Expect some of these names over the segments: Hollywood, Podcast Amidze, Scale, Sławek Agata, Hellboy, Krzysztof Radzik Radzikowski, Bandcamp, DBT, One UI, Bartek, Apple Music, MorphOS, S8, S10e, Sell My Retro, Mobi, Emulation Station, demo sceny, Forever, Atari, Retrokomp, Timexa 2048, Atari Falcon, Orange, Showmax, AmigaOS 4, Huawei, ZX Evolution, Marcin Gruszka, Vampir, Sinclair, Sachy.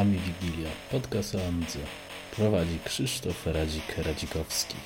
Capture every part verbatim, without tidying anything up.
Ami Wigilia, Podcast Amidze. Prowadzi Krzysztof Radzik Radzikowski.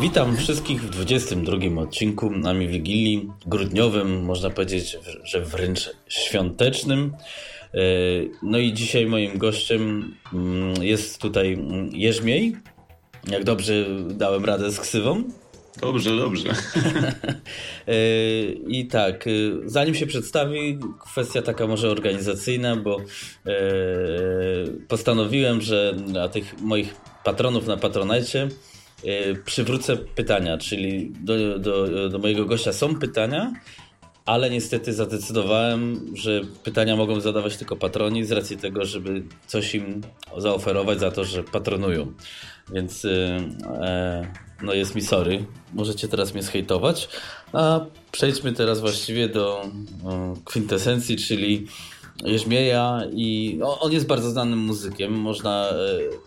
Witam wszystkich w dwudziestym drugim odcinku Ami Wigilii, grudniowym, można powiedzieć, że wręcz świątecznym. No i dzisiaj moim gościem jest tutaj Jerzmiej. Jak dobrze dałem radę z ksywą? Dobrze, dobrze. I tak, zanim się przedstawi, kwestia taka może organizacyjna, bo postanowiłem, że dla tych moich patronów na Patronite przywrócę pytania, czyli do, do, do mojego gościa są pytania, ale niestety zadecydowałem, że pytania mogą zadawać tylko patroni z racji tego, żeby coś im zaoferować za to, że patronują. Więc e, no jest mi sorry. Możecie teraz mnie zhejtować. A przejdźmy teraz właściwie do o, kwintesencji, czyli Jerzmieja. I o, on jest bardzo znanym muzykiem. Można, e,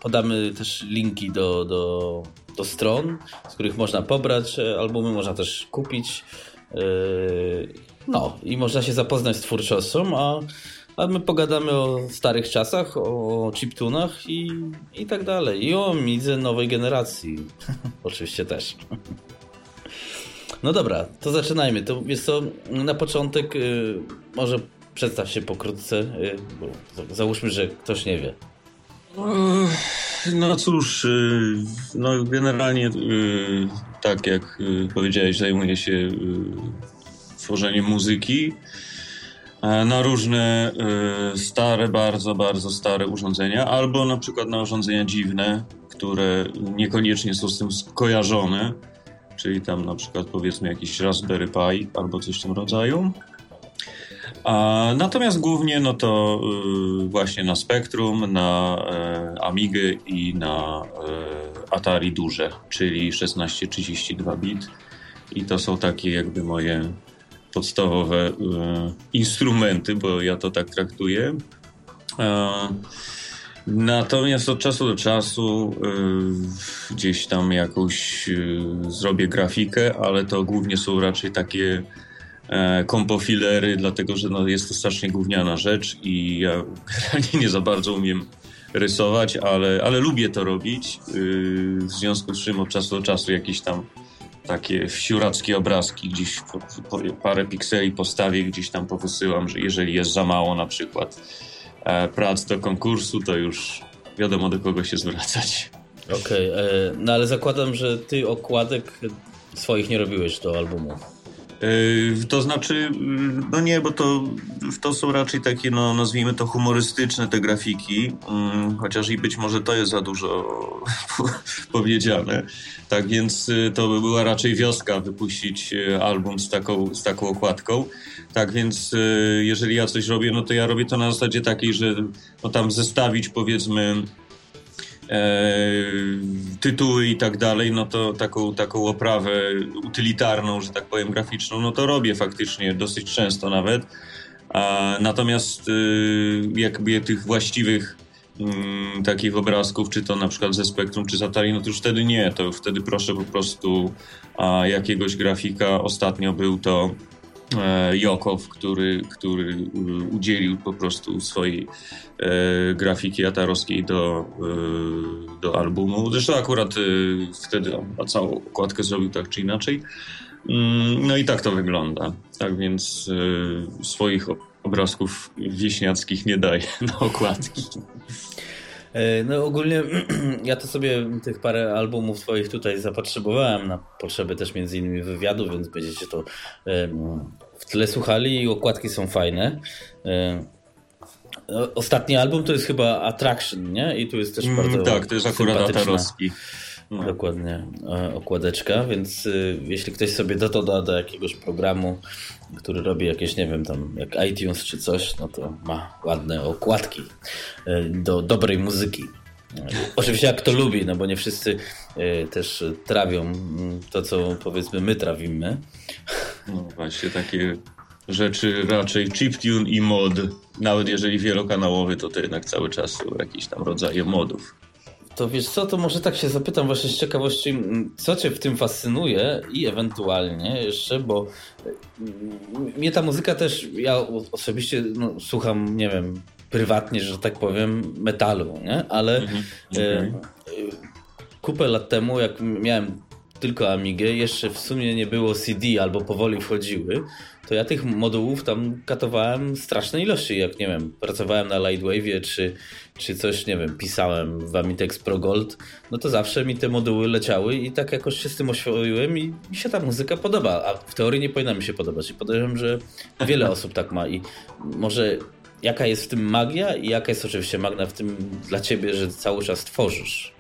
podamy też linki do, do, do stron, z których można pobrać albumy, można też kupić. No i można się zapoznać z twórczością, a, a my pogadamy o starych czasach, o chiptunach i, i tak dalej. I o Amidze nowej generacji. Oczywiście też. No dobra, to zaczynajmy. To jest to na początek y, może przedstaw się pokrótce, y, bo załóżmy, że ktoś nie wie. No cóż, no generalnie tak jak powiedziałeś, zajmuję się tworzeniem muzyki na różne stare, bardzo, bardzo stare urządzenia, albo na przykład na urządzenia dziwne, które niekoniecznie są z tym skojarzone, czyli tam na przykład powiedzmy jakiś Raspberry Pi albo coś w tym rodzaju. A, natomiast głównie no to y, właśnie na Spectrum, na y, Amigę i na y, Atari duże, czyli szesnaście trzydzieści dwa bit i to są takie jakby moje podstawowe y, instrumenty, bo ja to tak traktuję. A, natomiast od czasu do czasu y, gdzieś tam jakąś y, zrobię grafikę, ale to głównie są raczej takie kompofilery, dlatego że no, jest to strasznie gówniana rzecz i ja generalnie nie za bardzo umiem rysować, ale, ale lubię to robić, yy, w związku z czym od czasu do czasu jakieś tam takie wsiurackie obrazki, gdzieś po, po, parę pikseli postawię, gdzieś tam powysyłam, że jeżeli jest za mało na przykład e, prac do konkursu, to już wiadomo do kogo się zwracać. Okej, okay, no ale zakładam, że ty okładek swoich nie robiłeś do albumu. To znaczy, no nie, bo to, to są raczej takie, no nazwijmy to humorystyczne te grafiki, hmm, chociaż i być może to jest za dużo powiedziane. Tak więc to by była raczej wioska wypuścić album z taką, z taką okładką. Tak więc jeżeli ja coś robię, no to ja robię to na zasadzie takiej, że no tam zestawić powiedzmy tytuły i tak dalej, no to taką, taką oprawę utylitarną, że tak powiem graficzną, no to robię faktycznie dosyć często nawet. A, natomiast y, jakby tych właściwych y, takich obrazków, czy to na przykład ze Spectrum, czy z Atari, no to już wtedy nie, to wtedy proszę po prostu a, jakiegoś grafika. Ostatnio był to Jokow, który, który udzielił po prostu swojej e, grafiki atarowskiej do, e, do albumu. Zresztą akurat e, wtedy a całą okładkę zrobił tak czy inaczej. Mm, no i tak to wygląda. Tak więc e, swoich obrazków wieśniackich nie daję na okładki. No ogólnie ja to sobie tych parę albumów swoich tutaj zapotrzebowałem na potrzeby też między innymi wywiadu, więc będziecie to w tle słuchali i okładki są fajne. Ostatni album to jest chyba Attraction, nie? I tu jest też bardzo mm, tak, to jest akurat atarowski. No. Dokładnie okładeczka, więc jeśli ktoś sobie doda do jakiegoś programu, który robi jakieś, nie wiem, tam jak iTunes czy coś, no to ma ładne okładki do dobrej muzyki. Oczywiście jak to lubi, no bo nie wszyscy też trawią to, co powiedzmy my trawimy. No właśnie, takie rzeczy raczej chiptune i mod, nawet jeżeli wielokanałowy, to to jednak cały czas są jakieś tam rodzaje modów. To wiesz co, to może tak się zapytam właśnie z ciekawości, co cię w tym fascynuje i ewentualnie jeszcze, bo mnie ta muzyka też, ja osobiście no, słucham, nie wiem, prywatnie, że tak powiem, metalu, nie? Ale mhm, e, okay. Kupę lat temu, jak miałem tylko Amigę, jeszcze w sumie nie było C D albo powoli wchodziły, to ja tych modułów tam katowałem straszne ilości, jak nie wiem, pracowałem na Lightwave'ie czy, czy coś, nie wiem, pisałem w Amitex Pro Gold, no to zawsze mi te moduły leciały i tak jakoś się z tym oswoiłem i mi się ta muzyka podoba, a w teorii nie powinna mi się podobać i podejrzewam, że wiele osób tak ma i może jaka jest w tym magia i jaka jest oczywiście magia w tym dla ciebie, że cały czas tworzysz?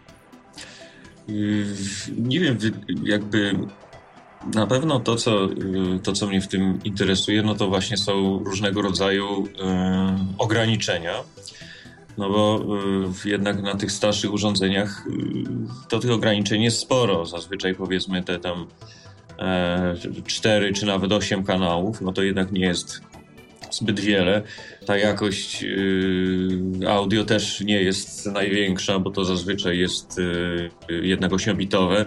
Nie wiem, jakby na pewno to co, to, co mnie w tym interesuje, no to właśnie są różnego rodzaju e, ograniczenia, no bo e, jednak na tych starszych urządzeniach e, to tych ograniczeń jest sporo, zazwyczaj powiedzmy te tam e, cztery czy nawet osiem kanałów, no to jednak nie jest zbyt wiele. Ta jakość y, audio też nie jest największa, bo to zazwyczaj jest y, jednak ośmiobitowe.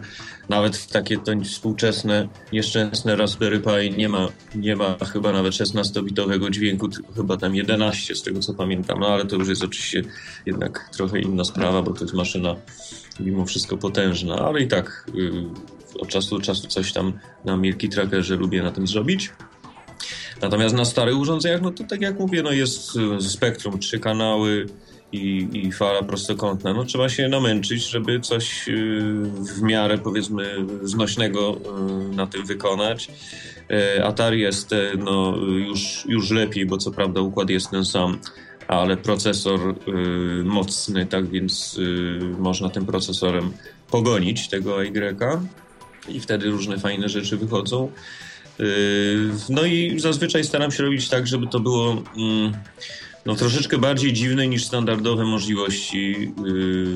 Nawet takie to współczesne, nieszczęsne Raspberry Pi nie ma, nie ma chyba nawet szesnastobitowego dźwięku, chyba tam jedenaście z tego co pamiętam, no ale to już jest oczywiście jednak trochę inna sprawa, bo to jest maszyna mimo wszystko potężna, ale i tak y, od czasu do czasu coś tam na Milky Trackerze lubię na tym zrobić. Natomiast na starych urządzeniach, no to tak jak mówię, no jest spektrum, trzy kanały i, i fala prostokątna. No trzeba się namęczyć, żeby coś w miarę powiedzmy znośnego na tym wykonać. Atari S T no już, już lepiej, bo co prawda układ jest ten sam, ale procesor mocny, tak więc można tym procesorem pogonić tego Y i wtedy różne fajne rzeczy wychodzą. No i zazwyczaj staram się robić tak, żeby to było no, troszeczkę bardziej dziwne niż standardowe możliwości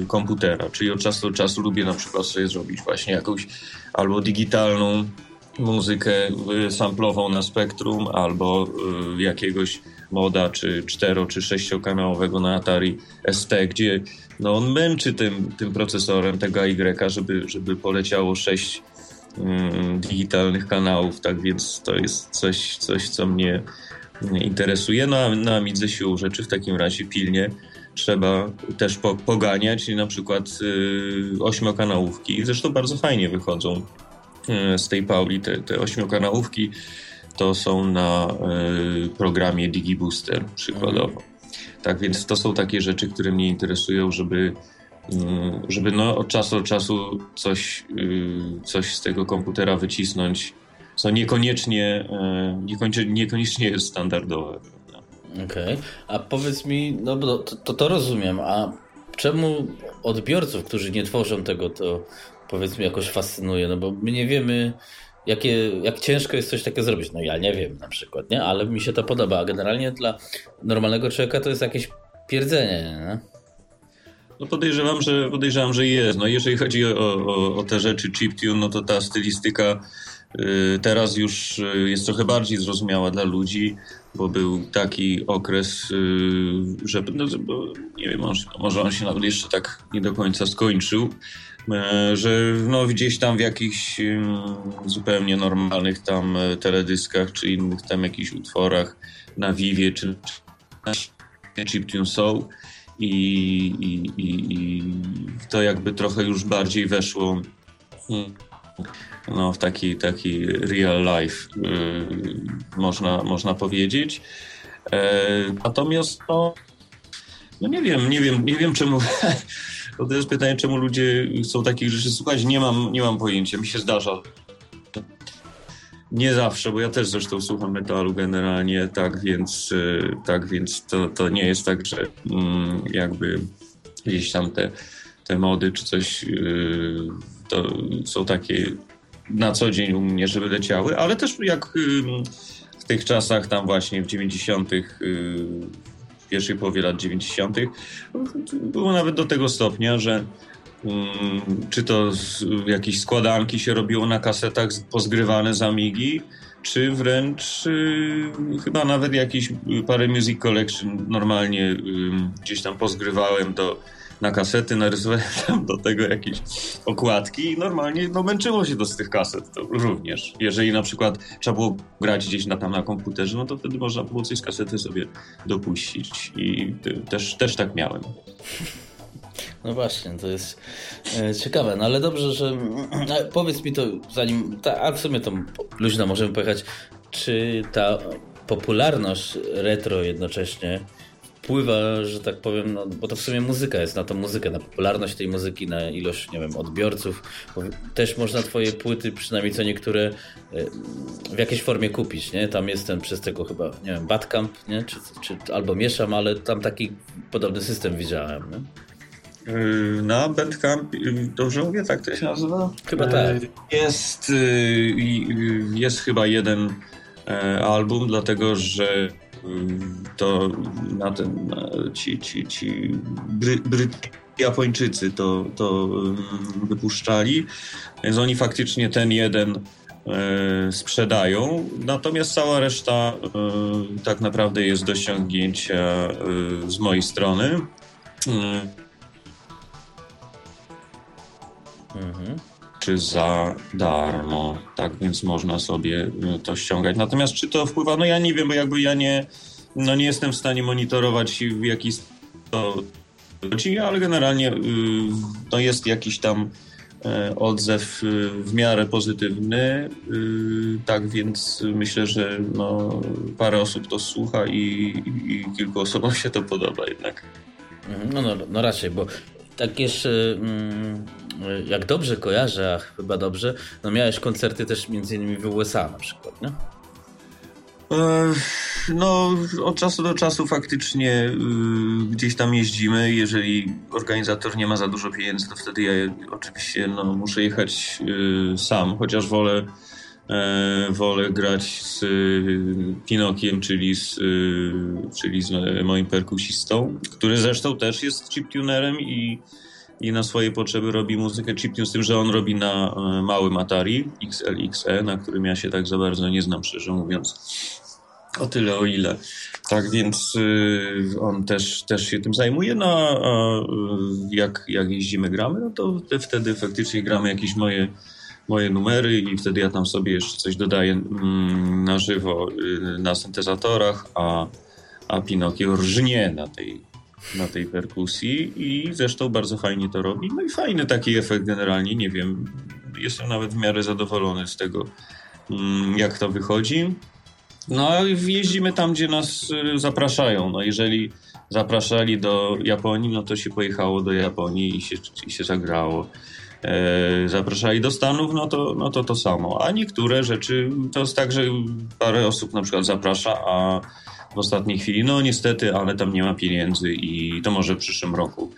komputera, czyli od czasu do czasu lubię na przykład sobie zrobić właśnie jakąś albo digitalną muzykę samplową na spektrum, albo jakiegoś moda czy cztero czy sześciokanałowego na Atari S T, gdzie no, on męczy tym, tym procesorem tego Y, żeby, żeby poleciało sześć digitalnych kanałów, tak więc to jest coś, coś co mnie interesuje. No, na Amidze siłą rzeczy w takim razie pilnie trzeba też po, poganiać na przykład yy, ośmiokanałówki. Zresztą bardzo fajnie wychodzą yy, z tej pauli te, te ośmiokanałówki. To są na yy, programie DigiBooster przykładowo. Tak więc to są takie rzeczy, które mnie interesują, żeby żeby no, od czasu do czasu coś, coś z tego komputera wycisnąć, co niekoniecznie, niekoniecznie jest standardowe. Okej, okay. A powiedz mi, no bo to, to, to rozumiem, a czemu odbiorców, którzy nie tworzą tego, to powiedz mi jakoś fascynuje, no bo my nie wiemy, Jakie, jak ciężko jest coś takiego zrobić. No ja nie wiem na przykład, nie? Ale mi się to podoba, a generalnie dla normalnego człowieka to jest jakieś pierdzenie, nie? No podejrzewam, że podejrzewam, że jest. No jeżeli chodzi o, o, o te rzeczy chiptune, no to ta stylistyka y, teraz już y, jest trochę bardziej zrozumiała dla ludzi, bo był taki okres, y, że no, bo, nie wiem, może, może on się nawet jeszcze tak nie do końca skończył, y, że no, gdzieś tam w jakichś y, zupełnie normalnych tam teledyskach czy innych tam jakichś utworach na Vivie czy, czy chiptune są. I, i, i to jakby trochę już bardziej weszło no, w taki, taki real life, yy, można, można powiedzieć. Yy, natomiast no, no nie wiem, nie wiem, nie wiem czemu, to jest pytanie, czemu ludzie chcą takich rzeczy słuchać, nie mam, nie mam pojęcia, mi się zdarza. Nie zawsze, bo ja też zresztą słucham metalu generalnie, tak więc, tak więc to, to nie jest tak, że jakby gdzieś tam te, te mody czy coś to są takie na co dzień u mnie, żeby leciały, ale też jak w tych czasach tam właśnie w dziewięćdziesiątych, w pierwszej połowie lat dziewięćdziesiątych było nawet do tego stopnia, że czy to jakieś składanki się robiło na kasetach pozgrywane z Amigi, czy wręcz yy, chyba nawet jakieś parę Music Collection normalnie yy, gdzieś tam pozgrywałem do, na kasety, narysowałem tam do tego jakieś okładki i normalnie no, męczyło się to z tych kaset to również. Jeżeli na przykład trzeba było grać gdzieś na, tam na komputerze, no to wtedy można było coś z kasety sobie dopuścić i ty, też, też tak miałem. No właśnie, to jest ciekawe, no ale dobrze, że powiedz mi to zanim, ta, a w sumie to luźno możemy pojechać, czy ta popularność retro jednocześnie wpływa, że tak powiem, no, bo to w sumie muzyka jest na tą muzykę, na popularność tej muzyki, na ilość, nie wiem, odbiorców. Też można twoje płyty, przynajmniej co niektóre, w jakiejś formie kupić, nie? Tam jest ten przez tego chyba, nie wiem, Bandcamp, nie? Czy, czy, albo mieszam, ale tam taki podobny system widziałem, nie? Na Bandcamp, dobrze mówię, tak to się nazywa? Chyba tak. Jest, jest chyba jeden album, dlatego że to na ten na ci, ci, ci Bry, Bry, Japończycy to, to wypuszczali, więc oni faktycznie ten jeden e, sprzedają, natomiast cała reszta e, tak naprawdę jest do ściągnięcia e, z mojej strony. E, mhm. Czy za darmo, tak więc można sobie to ściągać. Natomiast czy to wpływa? No ja nie wiem, bo jakby ja nie, no nie jestem w stanie monitorować w jaki to chodzi, ale generalnie no jest jakiś tam odzew w miarę pozytywny, tak więc myślę, że no parę osób to słucha i, i kilku osobom się to podoba jednak. No, no, no raczej, bo tak jeszcze... Mm... Jak dobrze kojarzę, a chyba dobrze, no miałeś koncerty też między innymi w U S A na przykład, nie? No od czasu do czasu faktycznie gdzieś tam jeździmy. Jeżeli organizator nie ma za dużo pieniędzy, to wtedy ja oczywiście no, muszę jechać sam, chociaż wolę, wolę grać z Pinokiem, czyli z, czyli z moim perkusistą, który zresztą też jest chiptunerem i i na swoje potrzeby robi muzykę chiptune, z tym, że on robi na małym Atari X L X E, na którym ja się tak za bardzo nie znam, szczerze mówiąc. O tyle, o ile. Tak więc y, on też, też się tym zajmuje, no a jak, jak jeździmy, gramy, no to te, wtedy faktycznie gramy jakieś moje, moje numery i wtedy ja tam sobie jeszcze coś dodaję mm, na żywo y, na syntezatorach, a, a Pinocchio rżnie na tej na tej perkusji i zresztą bardzo fajnie to robi. No i fajny taki efekt generalnie, nie wiem, jestem nawet w miarę zadowolony z tego, jak to wychodzi. No a jeździmy tam, gdzie nas zapraszają. No jeżeli zapraszali do Japonii, no to się pojechało do Japonii i się, i się zagrało. E, zapraszali do Stanów, no to, no to to samo. A niektóre rzeczy, to jest tak, że parę osób na przykład zaprasza, a w ostatniej chwili, no niestety, ale tam nie ma pieniędzy i to może w przyszłym roku.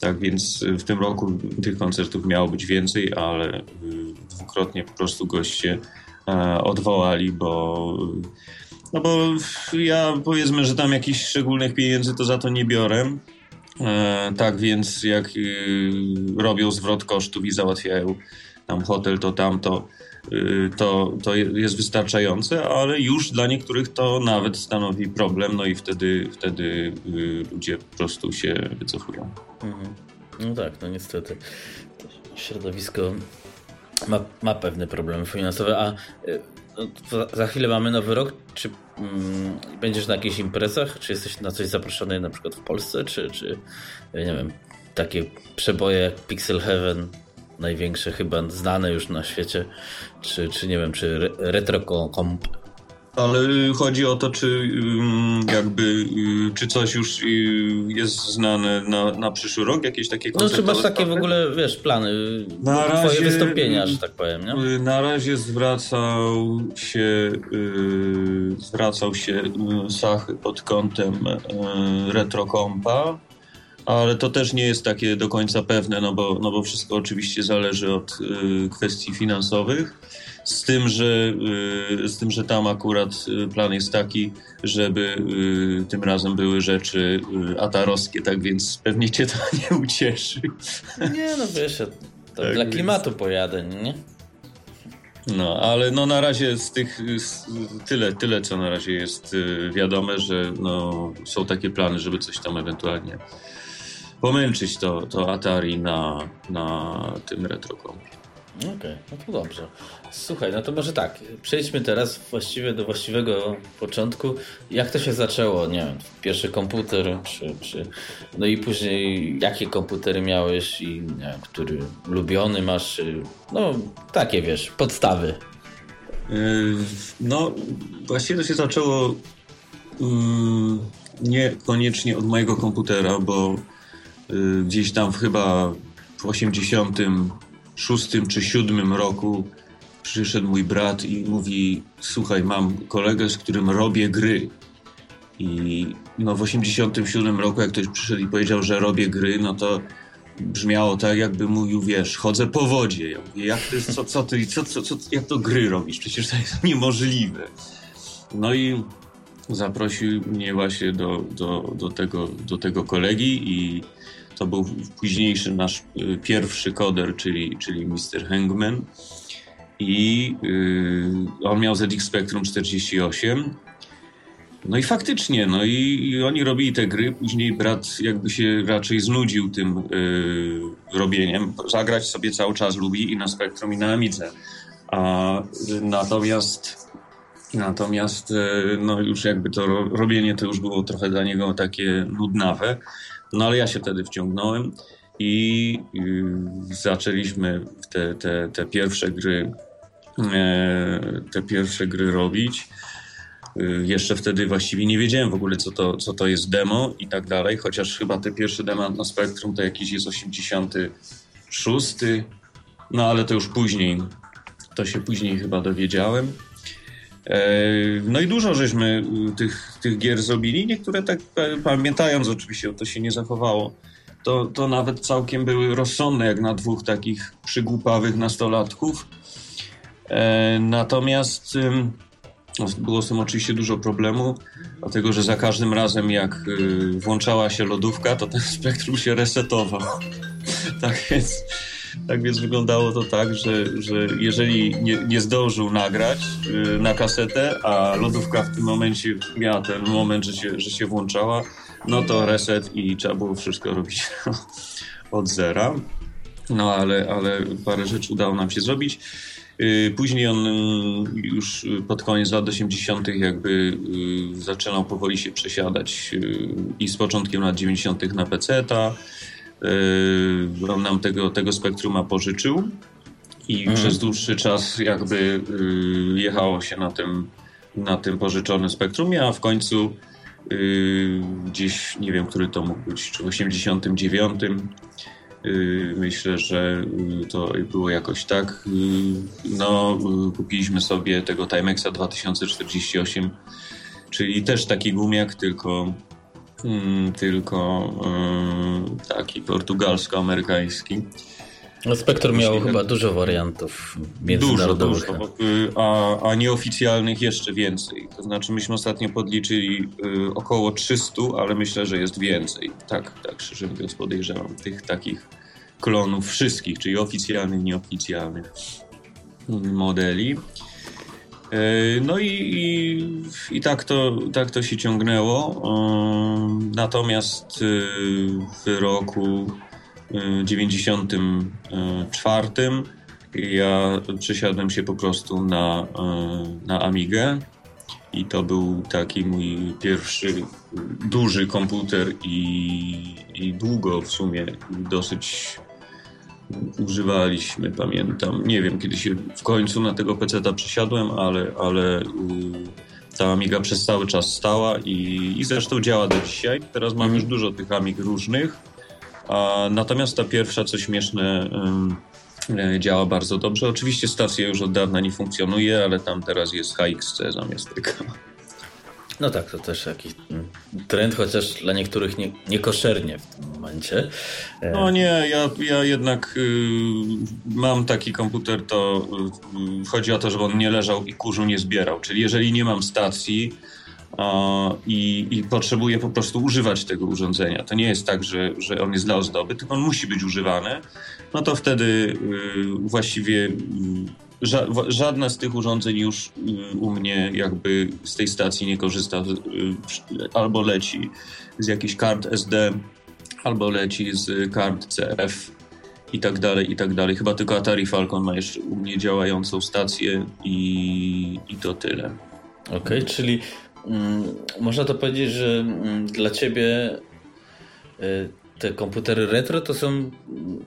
Tak więc w tym roku tych koncertów miało być więcej, ale dwukrotnie po prostu goście odwołali, bo no bo ja powiedzmy, że tam jakichś szczególnych pieniędzy to za to nie biorę. Tak więc jak robią zwrot kosztów i załatwiają tam hotel, to tamto, To, to jest wystarczające, ale już dla niektórych to nawet stanowi problem, no i wtedy, wtedy ludzie po prostu się wycofują. Mhm. No tak, no niestety. To środowisko ma, ma pewne problemy finansowe, a no, za chwilę mamy nowy rok. Czy mm, będziesz na jakichś imprezach? Czy jesteś na coś zaproszony na przykład w Polsce? Czy, czy nie wiem, takie przeboje jak Pixel Heaven? Największe chyba znane już na świecie, czy, czy nie wiem, czy re, Retrokomp. Ale chodzi o to, czy jakby, czy coś już jest znane na, na przyszły rok, jakieś takie koncerty? No czy masz takie w ogóle, wiesz, plany, na twoje razie, wystąpienia, że tak powiem, nie? Na razie zwracał się, zwracał się Sachy pod kątem Retrokompa, ale to też nie jest takie do końca pewne, no bo, no bo wszystko oczywiście zależy od y, kwestii finansowych, z tym, że, y, z tym, że tam akurat plan jest taki, żeby y, tym razem były rzeczy y, atarowskie, tak więc pewnie cię to nie ucieszy. Nie, no wiesz, to tak dla więc... klimatu pojadę, nie? No, ale no na razie z tych z tyle, tyle co na razie jest y, wiadome, że no, są takie plany, żeby coś tam ewentualnie pomęczyć to, to Atari na, na tym retrokompie. Okej, okay, no to dobrze. Słuchaj, no to może tak, przejdźmy teraz właściwie do właściwego początku. Jak to się zaczęło? Nie wiem, pierwszy komputer, czy, czy... no i później jakie komputery miałeś i nie wiem, który ulubiony masz? No takie, wiesz, podstawy. No właściwie to się zaczęło niekoniecznie od mojego komputera, bo gdzieś tam chyba w osiemdziesiątym szóstym czy siódmym roku przyszedł mój brat i mówi: słuchaj, mam kolegę, z którym robię gry. I no w osiemdziesiątym siódmym roku, jak ktoś przyszedł i powiedział, że robię gry, no to brzmiało tak, jakby mówił, wiesz, chodzę po wodzie. Ja mówię, jak to jest, co, co ty, co, co, co, jak to gry robisz? Przecież to jest niemożliwe. No i zaprosił mnie właśnie do, do, do, tego, do tego kolegi i to był późniejszy nasz y, pierwszy koder, czyli, czyli mister Hangman. I y, on miał Z X Spectrum czterdzieści osiem. No i faktycznie, no i, i oni robili te gry. Później brat jakby się raczej znudził tym y, robieniem. Zagrać sobie cały czas lubi i na Spectrum, i na Amidze. A, y, natomiast natomiast y, no już jakby to ro, robienie to już było trochę dla niego takie nudnawe. No ale ja się wtedy wciągnąłem i yy, zaczęliśmy te, te, te pierwsze gry yy, te pierwsze gry robić. Yy, jeszcze wtedy właściwie nie wiedziałem w ogóle, co to, co to jest demo i tak dalej, chociaż chyba te pierwsze demo na Spectrum to jakiś jest osiemdziesiąty szósty, no ale to już później, to się później chyba dowiedziałem. No i dużo żeśmy tych, tych gier zrobili, niektóre tak pamiętając oczywiście, to się nie zachowało, to, to nawet całkiem były rozsądne jak na dwóch takich przygłupawych nastolatków, natomiast no, było z tym oczywiście dużo problemu, dlatego że za każdym razem jak włączała się lodówka, to ten Spektrum się resetował, tak więc, tak więc wyglądało to tak, że, że jeżeli nie, nie zdążył nagrać yy, na kasetę, a lodówka w tym momencie miała ten moment, że się, że się włączała, no to reset i trzeba było wszystko robić od zera. No ale, ale parę rzeczy udało nam się zrobić. Yy, później on yy, już pod koniec lat osiemdziesiątych jakby yy, zaczynał powoli się przesiadać yy, i z początkiem lat dziewięćdziesiątych na peceta. Yy, on nam tego, tego Spektruma pożyczył i mm. przez dłuższy czas jakby yy, jechało się na tym, na tym pożyczonym Spektrumie, a w końcu yy, gdzieś, nie wiem, który to mógł być, czy w osiemdziesiątym dziewiątym yy, myślę, że yy, to było jakoś tak, yy, no yy, kupiliśmy sobie tego Timexa dwa tysiące czterdzieści osiem, czyli też taki gumiak, tylko Hmm, tylko hmm, taki portugalsko-amerykański. Spektrum miał chyba dużo wariantów międzynarodowych. Dużo, dużo, a, a nieoficjalnych jeszcze więcej. To znaczy myśmy ostatnio podliczyli y, około trzysta, ale myślę, że jest więcej. Tak, tak szczerze mówiąc podejrzewam tych takich klonów wszystkich, czyli oficjalnych, nieoficjalnych modeli. No i, i, i tak, to, tak to się ciągnęło, natomiast w roku dziewięćdziesiątym czwartym ja przesiadłem się po prostu na, na Amigę i to był taki mój pierwszy duży komputer i, i długo w sumie dosyć używaliśmy, pamiętam. Nie wiem, kiedy się w końcu na tego peceta przesiadłem, ale, ale ta Amiga przez cały czas stała i, i zresztą działa do dzisiaj. Teraz mam już dużo tych Amig różnych, a, natomiast ta pierwsza, co śmieszne, y, działa bardzo dobrze. Oczywiście stacja już od dawna nie funkcjonuje, ale tam teraz jest H X C zamiast tego. No tak, to też jakiś trend, chociaż dla niektórych nie, niekoszernie w tym momencie. No nie, ja, ja jednak y, mam taki komputer, to y, chodzi o to, żeby on nie leżał i kurzu nie zbierał. Czyli jeżeli nie mam stacji y, i, i potrzebuję po prostu używać tego urządzenia, to nie jest tak, że, że on jest dla ozdoby, tylko on musi być używany, no to wtedy y, właściwie... Y, Ża- żadne z tych urządzeń już y, u mnie jakby z tej stacji nie korzysta, y, albo leci z jakichś kart S D, albo leci z kart C F i tak dalej, i tak dalej. Chyba tylko Atari Falcon ma jeszcze u mnie działającą stację i, i to tyle. Okej, okay, czyli mm, można to powiedzieć, że mm, dla ciebie y, te komputery retro to są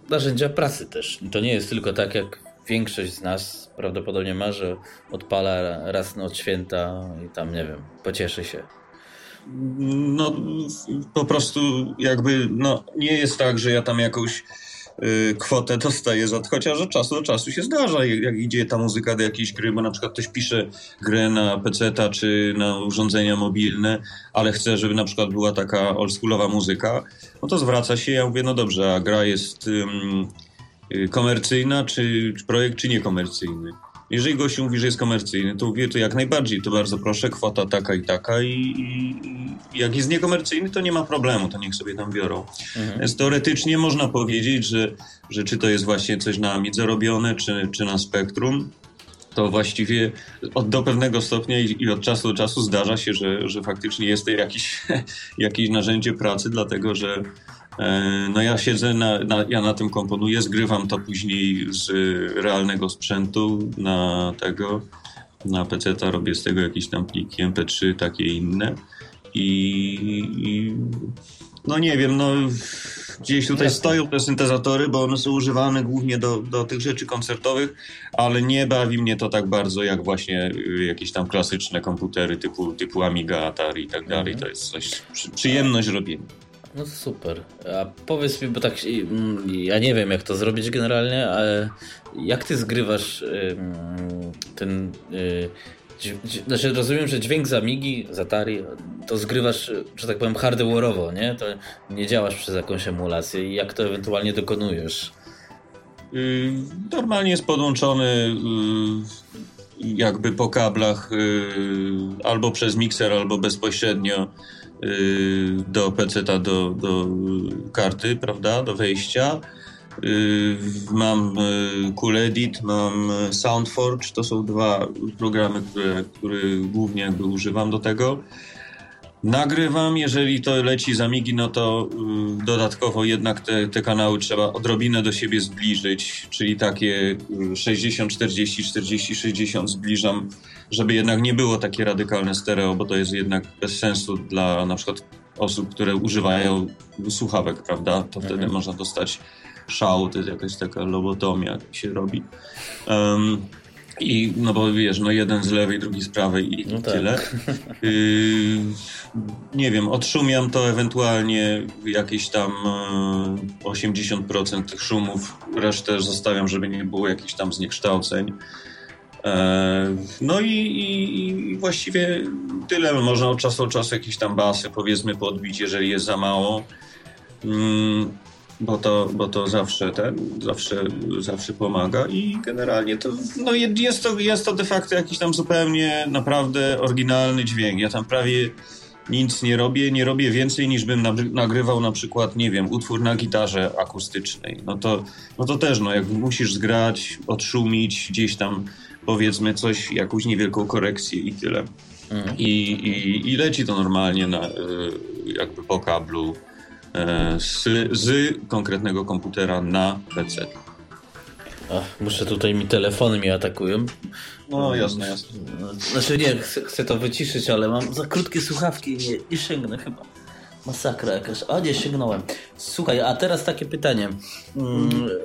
narzędzia pracy też. To nie jest tylko tak, jak większość z nas prawdopodobnie ma, że odpala raz od święta i tam, nie wiem, pocieszy się. No po prostu jakby no, nie jest tak, że ja tam jakąś y, kwotę dostaję za to, chociaż od czasu do czasu się zdarza, jak, jak idzie ta muzyka do jakiejś gry, bo na przykład ktoś pisze grę na peceta czy na urządzenia mobilne, ale chce, żeby na przykład była taka oldschoolowa muzyka, no to zwraca się, ja mówię, no dobrze, a gra jest ym, y, komercyjna, czy, czy projekt, czy niekomercyjny. Jeżeli gościu mówi, że jest komercyjny, to mówię, to jak najbardziej, to bardzo proszę, kwota taka i taka i, i, i jak jest niekomercyjny, to nie ma problemu, to niech sobie tam biorą. Mhm. Więc teoretycznie można powiedzieć, że, że czy to jest właśnie coś na Amidze robione, czy, czy na Spektrum, to właściwie od, do pewnego stopnia i, i od czasu do czasu zdarza się, że, że faktycznie jest to jakiś, jakieś narzędzie pracy, dlatego że no ja siedzę, na, na, ja na tym komponuję, zgrywam to później z realnego sprzętu na tego, na peceta, robię z tego jakieś tam pliki M P trzy, takie inne i, i no nie wiem, no gdzieś tutaj stoją te syntezatory, bo one są używane głównie do, do tych rzeczy koncertowych, ale nie bawi mnie to tak bardzo jak właśnie jakieś tam klasyczne komputery typu, typu Amiga, Atari i tak dalej, to jest coś, przy, przyjemność robienia. No super. A powiedz mi, bo tak ja nie wiem jak to zrobić generalnie, ale jak ty zgrywasz ten... Znaczy rozumiem, że dźwięk z Amigi, z Atari, to zgrywasz, że tak powiem, hardware'owo, nie? To nie działasz przez jakąś emulację i jak to ewentualnie dokonujesz? Normalnie jest podłączony jakby po kablach albo przez mikser, albo bezpośrednio do peceta, do, do karty, prawda, do wejścia. Mam Cool Edit, mam SoundForge, to są dwa programy, które, które głównie jakby używam do tego. Nagrywam, jeżeli to leci z Amigi, no to dodatkowo jednak te, te kanały trzeba odrobinę do siebie zbliżyć, czyli takie sześćdziesiąt czterdzieści, czterdzieści sześćdziesiąt zbliżam, żeby jednak nie było takie radykalne stereo, bo to jest jednak bez sensu dla na przykład osób, które używają słuchawek, prawda? To wtedy mhm. można dostać szału, to jest jakaś taka lobotomia, jak się robi. Um, I no bo wiesz, no jeden z lewej, drugi z prawej i no tyle. Tak. Yy, nie wiem, odszumiam to ewentualnie jakieś tam osiemdziesiąt procent tych szumów, resztę zostawiam, żeby nie było jakichś tam zniekształceń. No i, i, i właściwie tyle. Można od czasu do czasu jakieś tam basy powiedzmy podbić, jeżeli jest za mało, bo to, bo to zawsze ten, zawsze, zawsze pomaga i generalnie to, no jest to, jest to de facto jakiś tam zupełnie naprawdę oryginalny dźwięk. Ja tam prawie nic nie robię, nie robię więcej niż bym nagrywał na przykład, nie wiem, utwór na gitarze akustycznej. No to, no to też, no jak musisz zgrać, odszumić gdzieś tam powiedzmy coś, jakąś niewielką korekcję i tyle. Mhm. I, i, I leci to normalnie na, jakby po kablu z, z konkretnego komputera na P C. Ach, muszę tutaj, mi telefony mnie atakują. No jasne, jasne. Znaczy nie, chcę, chcę to wyciszyć, ale mam za krótkie słuchawki nie, i sięgnę chyba. Masakra jakaś. A nie, sięgnąłem. Słuchaj, a teraz takie pytanie.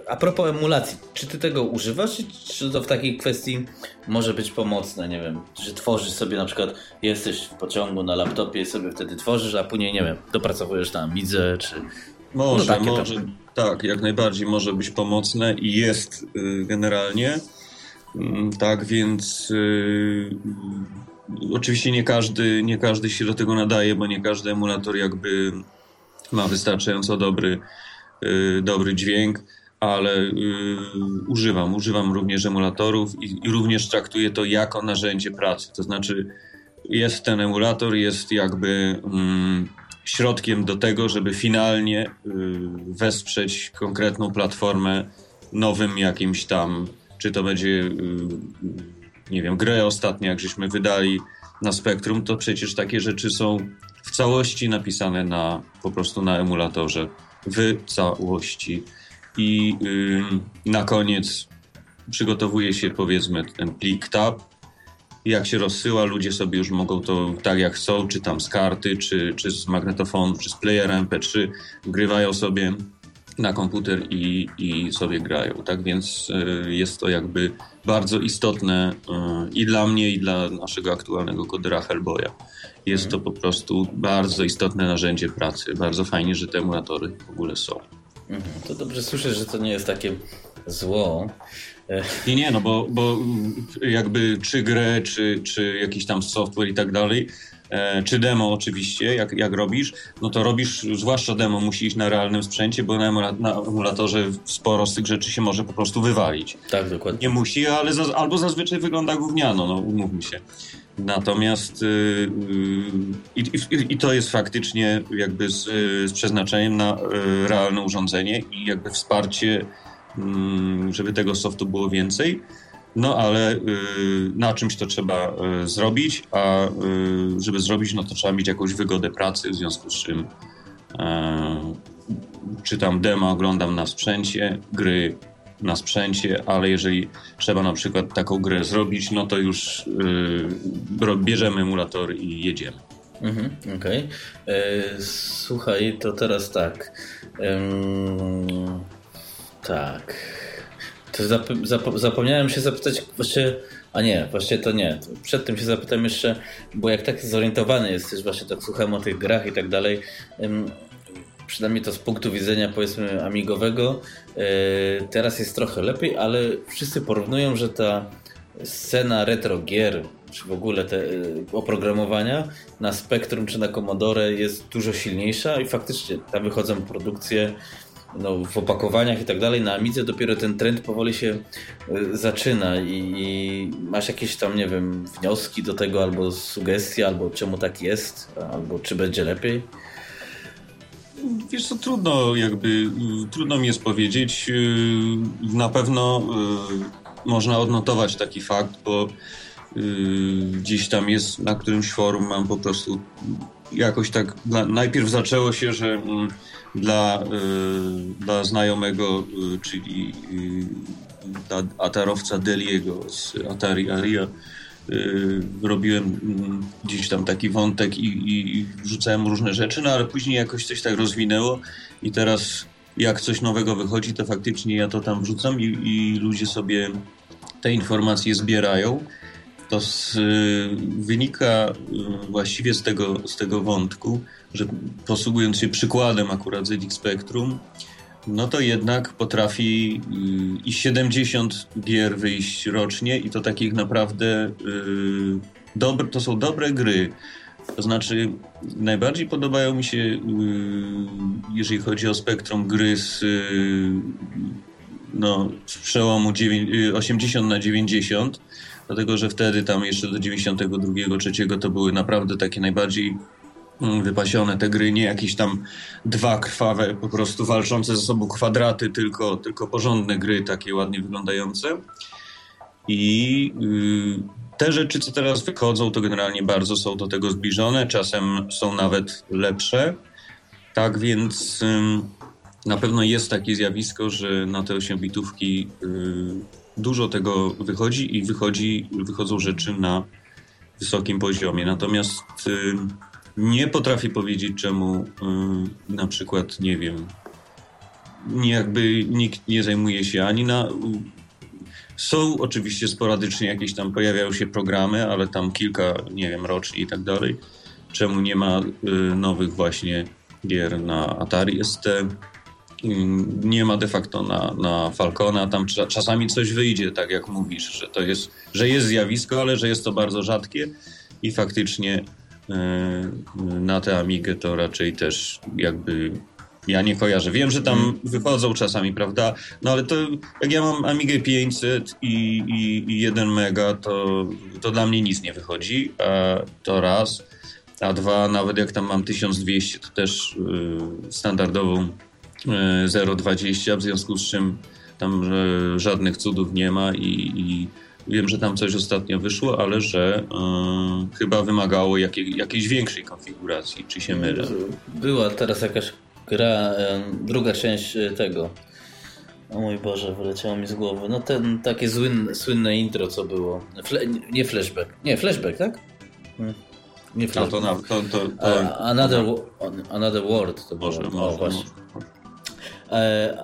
A propos emulacji. Czy ty tego używasz? Czy to w takiej kwestii może być pomocne? Nie wiem, czy tworzysz sobie na przykład, jesteś w pociągu na laptopie i sobie wtedy tworzysz, a później, nie wiem, dopracowujesz na Amidze, czy... Może, no może. Tam. Tak, jak najbardziej może być pomocne i jest yy, generalnie. Yy, tak więc... Yy, Oczywiście nie każdy, nie każdy się do tego nadaje, bo nie każdy emulator jakby ma wystarczająco dobry, yy, dobry dźwięk, ale yy, używam, używam również emulatorów i, i również traktuję to jako narzędzie pracy. To znaczy jest ten emulator, jest jakby mm, środkiem do tego, żeby finalnie yy, wesprzeć konkretną platformę nowym jakimś tam, czy to będzie... Yy, nie wiem, grę ostatnio, jak żeśmy wydali na Spektrum, to przecież takie rzeczy są w całości napisane na po prostu na emulatorze. W całości. i yy, na koniec przygotowuje się, powiedzmy, ten plik tab. Jak się rozsyła, ludzie sobie już mogą to tak jak chcą, czy tam z karty, czy, czy z magnetofonu, czy z playera em pe trzy, wgrywają sobie na komputer i, i sobie grają. Tak więc y, jest to jakby bardzo istotne y, i dla mnie, i dla naszego aktualnego kodera Hellboya. Jest to po prostu bardzo istotne narzędzie pracy. Bardzo fajnie, że te emulatory w ogóle są. To dobrze słyszę, że to nie jest takie zło. Nie, nie, no bo, bo jakby czy grę, czy, czy jakiś tam software i tak dalej, czy demo oczywiście, jak, jak robisz, no to robisz, zwłaszcza demo musi iść na realnym sprzęcie, bo na, emula- na emulatorze sporo z tych rzeczy się może po prostu wywalić. Tak, dokładnie. Nie musi, ale za, albo zazwyczaj wygląda gówniano, no umówmy się. Natomiast yy, yy, i, i to jest faktycznie jakby z, z przeznaczeniem na yy, realne urządzenie i jakby wsparcie, żeby tego softu było więcej, no ale y, na czymś to trzeba y, zrobić, a y, żeby zrobić, no to trzeba mieć jakąś wygodę pracy, w związku z czym y, czytam demo, oglądam na sprzęcie, gry na sprzęcie, ale jeżeli trzeba na przykład taką grę zrobić, no to już y, bierzemy emulator i jedziemy. Mhm, okej. Okay. Yy, słuchaj, to teraz tak... Yy... Tak. To zap- zap- zapomniałem się zapytać właśnie, a nie, właśnie to nie. Przed tym się zapytam jeszcze, bo jak tak zorientowany jesteś, właśnie tak słucham o tych grach i tak dalej, ym, przynajmniej to z punktu widzenia, powiedzmy, amigowego, yy, teraz jest trochę lepiej, ale wszyscy porównują, że ta scena retro gier, czy w ogóle te yy, oprogramowania na Spectrum czy na Commodore jest dużo silniejsza i faktycznie tam wychodzą produkcje, no, w opakowaniach i tak dalej. Na Amidze dopiero ten trend powoli się y, zaczyna i, i masz jakieś tam, nie wiem, wnioski do tego albo sugestie, albo czemu tak jest, albo czy będzie lepiej? Wiesz co, trudno jakby, trudno mi jest powiedzieć. Na pewno y, można odnotować taki fakt, bo y, gdzieś tam jest, na którymś forum mam po prostu jakoś tak, na, najpierw zaczęło się, że mm, Dla, y, dla znajomego, y, czyli y, dla atarowca Deliego z Atari Aria, y, robiłem y, gdzieś tam taki wątek i, i, i rzucałem różne rzeczy, no ale później jakoś coś tak rozwinęło i teraz jak coś nowego wychodzi, to faktycznie ja to tam wrzucam i, i ludzie sobie te informacje zbierają. To z, y, wynika y, właściwie z tego, z tego wątku, że posługując się przykładem akurat Z X Spectrum, no to jednak potrafi y, i siedemdziesiąt gier wyjść rocznie i to takich naprawdę y, dobr, to są dobre gry. To znaczy najbardziej podobają mi się, y, jeżeli chodzi o Spectrum, gry z, y, no, z przełomu dziewię- osiemdziesiąt na dziewięćdziesiąt, dlatego że wtedy tam jeszcze do dziewięćdziesiątego drugiego, trzeciego to były naprawdę takie najbardziej wypasione te gry, nie jakieś tam dwa krwawe, po prostu walczące ze sobą kwadraty, tylko, tylko porządne gry, takie ładnie wyglądające. I yy, te rzeczy, co teraz wychodzą, to generalnie bardzo są do tego zbliżone, czasem są nawet lepsze. Tak więc yy, na pewno jest takie zjawisko, że na te osiem bitówki yy, dużo tego wychodzi i wychodzi, wychodzą rzeczy na wysokim poziomie. Natomiast yy, nie potrafię powiedzieć, czemu yy, na przykład, nie wiem, jakby nikt nie zajmuje się ani na... Są oczywiście sporadycznie jakieś tam, pojawiają się programy, ale tam kilka, nie wiem, rocznie i tak dalej. Czemu nie ma yy, nowych właśnie gier na Atari S T? Nie ma de facto na, na Falcona, tam cza- czasami coś wyjdzie, tak jak mówisz, że to jest, że jest zjawisko, ale że jest to bardzo rzadkie i faktycznie yy, na tę Amigę to raczej też jakby ja nie kojarzę. Wiem, że tam wychodzą czasami, prawda? No ale to jak ja mam Amigę pięćset i, i, i jeden mega, to, to dla mnie nic nie wychodzi, a to raz, a dwa, nawet jak tam mam tysiąc dwieście, to też yy, standardową zero dwadzieścia, w związku z czym tam e, żadnych cudów nie ma i, i wiem, że tam coś ostatnio wyszło, ale że e, chyba wymagało jakiej, jakiejś większej konfiguracji, czy się mylę. Była teraz jakaś gra, e, druga część tego O mój Boże, wyleciało mi z głowy. No ten takie złynne, słynne intro, co było. Fle, nie flashback. Nie, flashback, tak? Nie flashback. No to, to, to, to, another, another World to może, było. Może, o, może, może.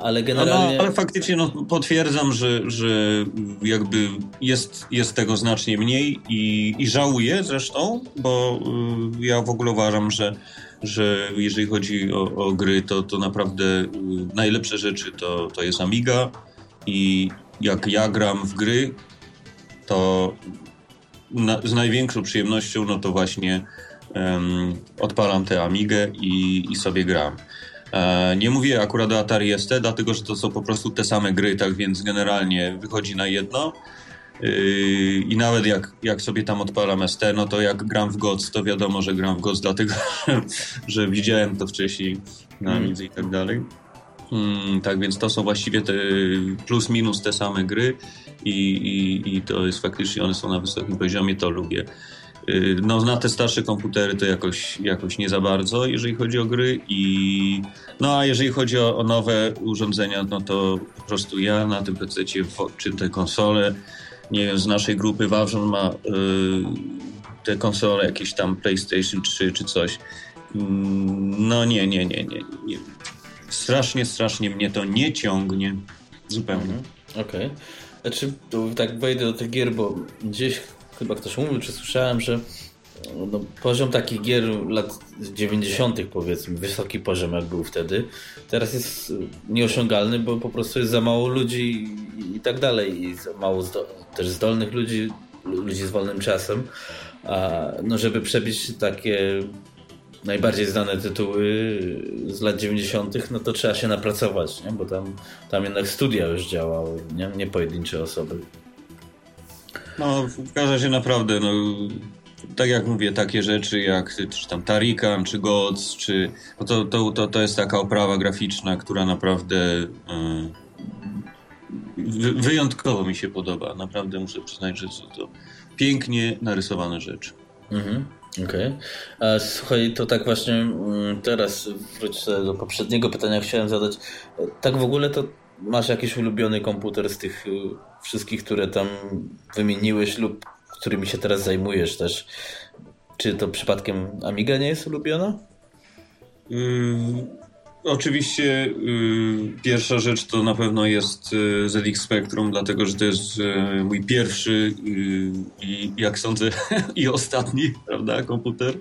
Ale generalnie... No, ale faktycznie no, potwierdzam, że, że jakby jest, jest tego znacznie mniej i, i żałuję zresztą, bo y, ja w ogóle uważam, że, że jeżeli chodzi o, o gry, to, to naprawdę y, najlepsze rzeczy to, to jest Amiga i jak ja gram w gry, to na, z największą przyjemnością no to właśnie y, odpalam tę Amigę i, i sobie gram. Nie mówię akurat o Atari S T, dlatego że to są po prostu te same gry, tak więc generalnie wychodzi na jedno i nawet jak, jak sobie tam odpalam S T, no to jak gram w G O T S, to wiadomo, że gram w G O T S, dlatego że widziałem to wcześniej na Amidze i tak dalej. Tak więc to są właściwie te plus minus te same gry i, i, i to jest faktycznie, one są na wysokim poziomie, to lubię. No na te starsze komputery to jakoś, jakoś nie za bardzo, jeżeli chodzi o gry i no a jeżeli chodzi o, o nowe urządzenia, no to po prostu ja na tym pececie czy te konsole, nie wiem, z naszej grupy Wawrzon ma y, te konsole jakieś tam PlayStation trzy czy coś. No nie, nie, nie, nie, nie. Strasznie, strasznie mnie to nie ciągnie. Zupełnie. Okej. Okay. Czy tak wejdę do tych gier, bo gdzieś chyba ktoś mówił, czy słyszałem, że no, poziom takich gier lat dziewięćdziesiątych powiedzmy, wysoki poziom jak był wtedy, teraz jest nieosiągalny, bo po prostu jest za mało ludzi i tak dalej, i za mało zdo- też zdolnych ludzi, ludzi z wolnym czasem, a, no, żeby przebić takie najbardziej znane tytuły z lat dziewięćdziesiątych, no to trzeba się napracować, nie? Bo tam, tam jednak studia już działały, nie, nie pojedyncze osoby. No, w każdym razie naprawdę, no, tak jak mówię, takie rzeczy jak czy tam Tarikan, czy G O T S, czy, no to, to, to, to jest taka oprawa graficzna, która naprawdę yy, wyjątkowo mi się podoba. Naprawdę muszę przyznać, że są to pięknie narysowane rzeczy. Mhm, okej. Okay. Słuchaj, to tak właśnie teraz wrócę do poprzedniego pytania, chciałem zadać. Tak w ogóle to masz jakiś ulubiony komputer z tych wszystkich, które tam wymieniłeś lub którymi się teraz zajmujesz też? Czy to przypadkiem Amiga nie jest ulubiona? Hmm, oczywiście hmm, pierwsza rzecz to na pewno jest Z X Spectrum, dlatego że to jest hmm, mój pierwszy hmm, i jak sądzę i ostatni, prawda, komputer,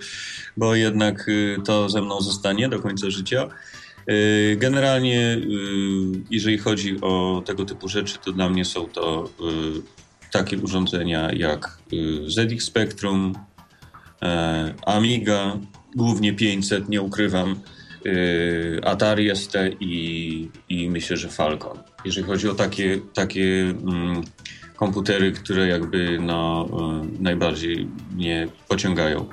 bo jednak hmm, to ze mną zostanie do końca życia. Generalnie, jeżeli chodzi o tego typu rzeczy, to dla mnie są to takie urządzenia jak Z X Spectrum, Amiga, głównie pięćset, nie ukrywam, Atari S T i, i myślę, że Falcon. Jeżeli chodzi o takie, takie komputery, które jakby no, najbardziej mnie pociągają.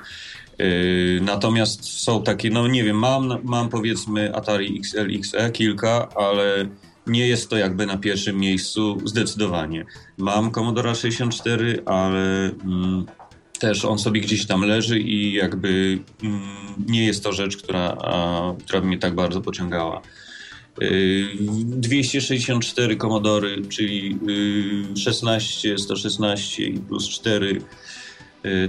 Natomiast są takie, no nie wiem, mam, mam powiedzmy Atari X L X E kilka, ale nie jest to jakby na pierwszym miejscu zdecydowanie. Mam Commodore sześćdziesiąt cztery, ale mm, też on sobie gdzieś tam leży i jakby mm, nie jest to rzecz, która, a, która by mnie tak bardzo pociągała. Yy, dwieście sześćdziesiąt cztery Commodory, czyli yy, szesnaście, sto szesnaście i plus cztery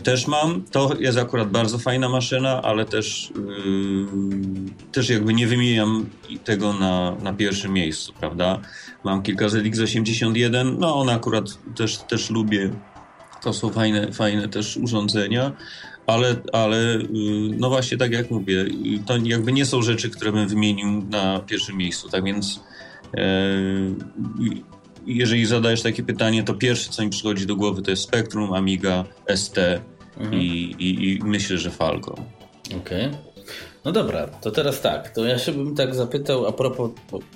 też mam. To jest akurat bardzo fajna maszyna, ale też, yy, też jakby nie wymieniam tego na, na pierwszym miejscu, prawda? Mam kilka Z X osiemdziesiąt jeden, no one akurat też, też lubię. To są fajne, fajne też urządzenia, ale, ale yy, no właśnie tak jak mówię, to jakby nie są rzeczy, które bym wymienił na pierwszym miejscu, tak więc yy, jeżeli zadajesz takie pytanie, to pierwsze, co mi przychodzi do głowy, to jest Spectrum, Amiga, S T mhm. i, i, i myślę, że Falcon. Okej. Okay. No dobra, to teraz tak, to ja się bym tak zapytał a propos,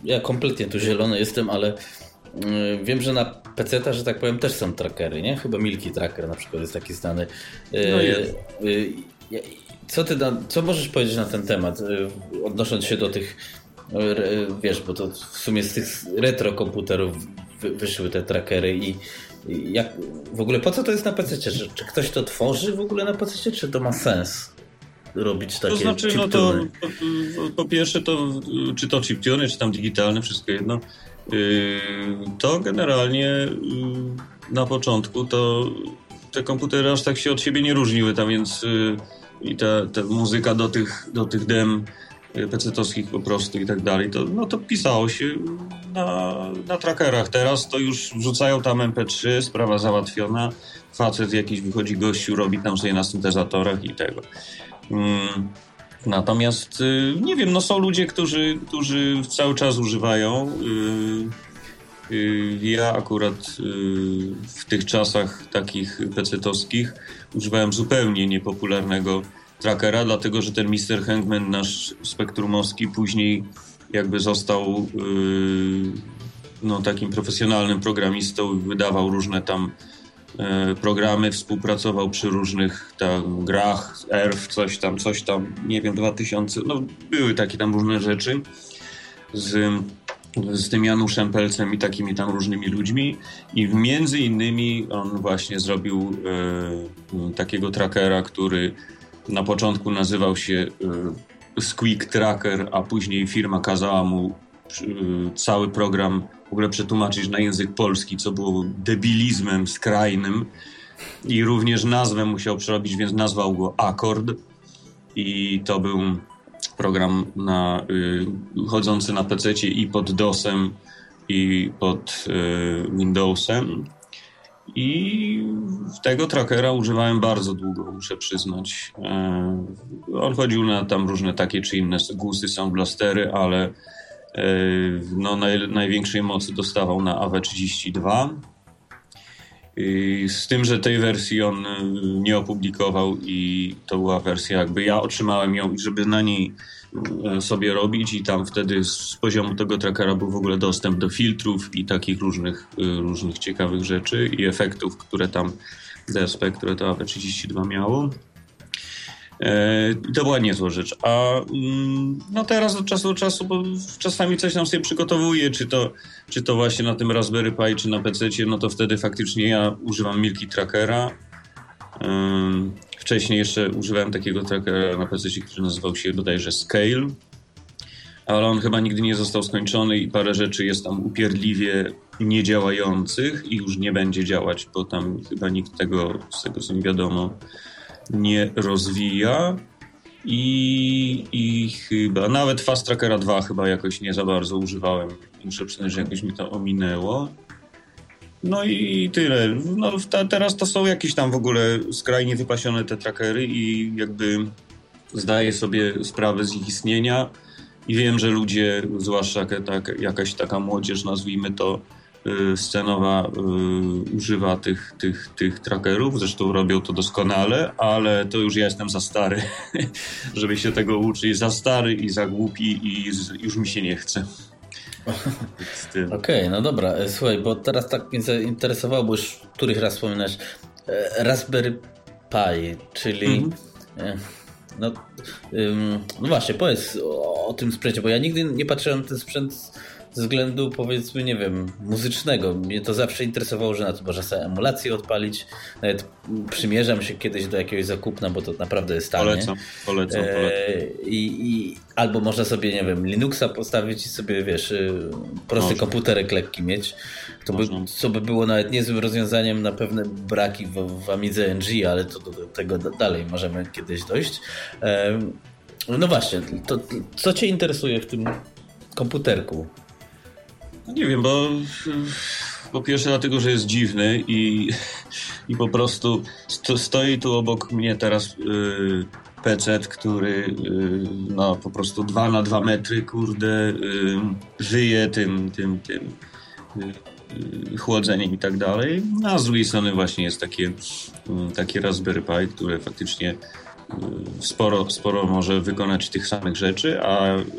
ja kompletnie tu zielony jestem, ale yy, wiem, że na peceta, że tak powiem, też są trackery, nie? Chyba Milky Tracker na przykład jest taki znany. Yy, no jest. Yy, yy, co ty, na, co możesz powiedzieć na ten temat, yy, odnosząc się do tych, yy, wiesz, bo to w sumie z tych retro komputerów wyszły te trackery i jak, w ogóle po co to jest na pececie? Czy, czy ktoś to tworzy w ogóle na pececie? Czy to ma sens robić takie chiptuny? To znaczy, no to, to po pierwsze to, czy to chiptuny, czy tam digitalne, wszystko jedno. to generalnie na początku to te komputery aż tak się od siebie nie różniły, tam więc i ta, ta muzyka do tych, do tych dem pecetowskich po prostu i tak dalej, to, no to pisało się na, na trackerach. Teraz to już wrzucają tam em pe trzy, sprawa załatwiona, facet jakiś wychodzi, gościu, robi tam sobie na syntezatorach i tego. Hmm. Natomiast nie wiem, no są ludzie, którzy, którzy cały czas używają. Ja akurat w tych czasach takich pecetowskich używałem zupełnie niepopularnego trackera, dlatego że ten mister Hangman, nasz spektrumowski, później jakby został no, takim profesjonalnym programistą i wydawał różne tam programy, współpracował przy różnych tam grach, erf, coś tam, coś tam, nie wiem, dwa tysiące, no były takie tam różne rzeczy z, z tym Januszem Pelcem i takimi tam różnymi ludźmi i między innymi on właśnie zrobił e, takiego trackera, który na początku nazywał się e, Squeak Tracker, a później firma kazała mu cały program w ogóle przetłumaczyć na język polski, co było debilizmem skrajnym, i również nazwę musiał przerobić, więc nazwał go Akord i to był program na, y, chodzący na pececie i pod DOSem i pod y, Windowsem, i tego trackera używałem bardzo długo, muszę przyznać. Y, on chodził na tam różne takie czy inne gusy, soundblastery, ale no naj, największej mocy dostawał na A W trzydzieści dwa, z tym, że tej wersji on nie opublikował i to była wersja jakby, ja otrzymałem ją, żeby na niej sobie robić, i tam wtedy z poziomu tego trackera był w ogóle dostęp do filtrów i takich różnych, różnych ciekawych rzeczy i efektów, które tam D S P, które to A W trzydzieści dwa miało. To była niezła rzecz. A no teraz od czasu do czasu, bo czasami coś nam sobie przygotowuje, czy to, czy to właśnie na tym Raspberry Pi, czy na pececie, no to wtedy faktycznie ja używam Milky Trackera. Wcześniej jeszcze używałem takiego trackera na pececie, który nazywał się bodajże Scale, ale on chyba nigdy nie został skończony i parę rzeczy jest tam upierdliwie niedziałających i już nie będzie działać, bo tam chyba nikt tego, z tego co mi wiadomo, nie rozwija, i, i chyba nawet Fast Trackera dwa chyba jakoś nie za bardzo używałem. Muszę przyznać, że jakoś mi to ominęło. No i tyle. No, ta, teraz to są jakieś tam w ogóle skrajnie wypasione te trackery i jakby zdaję sobie sprawę z ich istnienia i wiem, że ludzie, zwłaszcza tak, jakaś taka młodzież, nazwijmy to, scenowa, y, używa tych, tych, tych trackerów, zresztą robią to doskonale, ale to już ja jestem za stary, żeby się tego uczyć, za stary i za głupi, i z, już mi się nie chce. Okej, okay, no dobra, słuchaj, bo teraz tak mnie zainteresowało, bo już których raz wspominałeś, Raspberry Pi, czyli mm-hmm. no, ym, no właśnie, powiedz o, o tym sprzęcie, bo ja nigdy nie patrzyłem na ten sprzęt ze względu, powiedzmy, nie wiem, muzycznego. Mnie to zawsze interesowało, że na to można sobie emulację odpalić. Nawet przymierzam się kiedyś do jakiegoś zakupna, bo to naprawdę jest tanie. Polecam, polecam, polecam. E, i, i, albo można sobie, nie wiem, Linuxa postawić i sobie, wiesz, prosty można. Komputerek lekki mieć. To by, co by było nawet niezłym rozwiązaniem na pewne braki w, w Amidze N G, ale to do, do tego dalej możemy kiedyś dojść. E, no właśnie, to, co cię interesuje w tym komputerku? Nie wiem, bo po pierwsze dlatego, że jest dziwny i, i po prostu sto, stoi tu obok mnie teraz yy, pecet, który yy, no po prostu dwa na dwa metry, kurde, yy, żyje tym, tym, tym yy, chłodzeniem i tak dalej. A z drugiej strony właśnie jest takie, yy, takie Raspberry Pi, które faktycznie yy, sporo, sporo może wykonać tych samych rzeczy, a yy,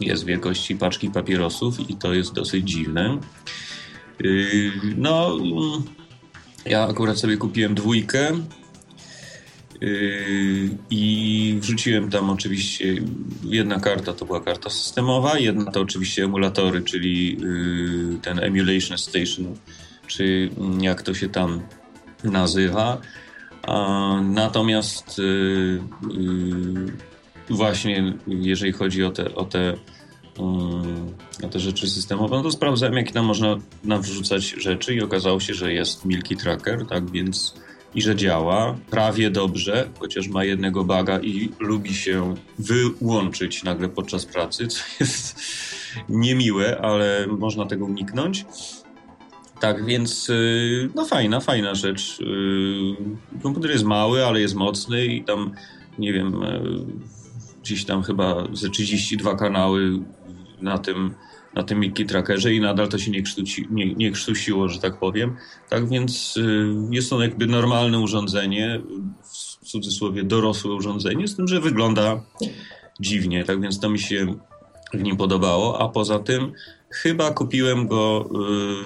jest wielkości paczki papierosów i to jest dosyć dziwne. Yy, no, ja akurat sobie kupiłem dwójkę yy, i wrzuciłem tam oczywiście, jedna karta to była karta systemowa, jedna to oczywiście emulatory, czyli yy, ten Emulation Station, czy jak to się tam nazywa. A, natomiast yy, yy, właśnie jeżeli chodzi o te, o te um, na te rzeczy systemowe, no to sprawdzałem, jakie tam można nawrzucać rzeczy i okazało się, że jest Milky Tracker, tak więc i że działa prawie dobrze, chociaż ma jednego buga i lubi się wyłączyć nagle podczas pracy, co jest niemiłe, ale można tego uniknąć. Tak więc, no fajna, fajna rzecz. Komputer jest mały, ale jest mocny i tam, nie wiem, gdzieś tam chyba ze trzydzieści dwa kanały na tym, na tym Milky Trackerze i nadal to się nie, krztusi, nie, nie krztusiło, że tak powiem. Tak więc jest on jakby normalne urządzenie, w cudzysłowie dorosłe urządzenie, z tym, że wygląda dziwnie. Tak więc to mi się w nim podobało, a poza tym chyba kupiłem go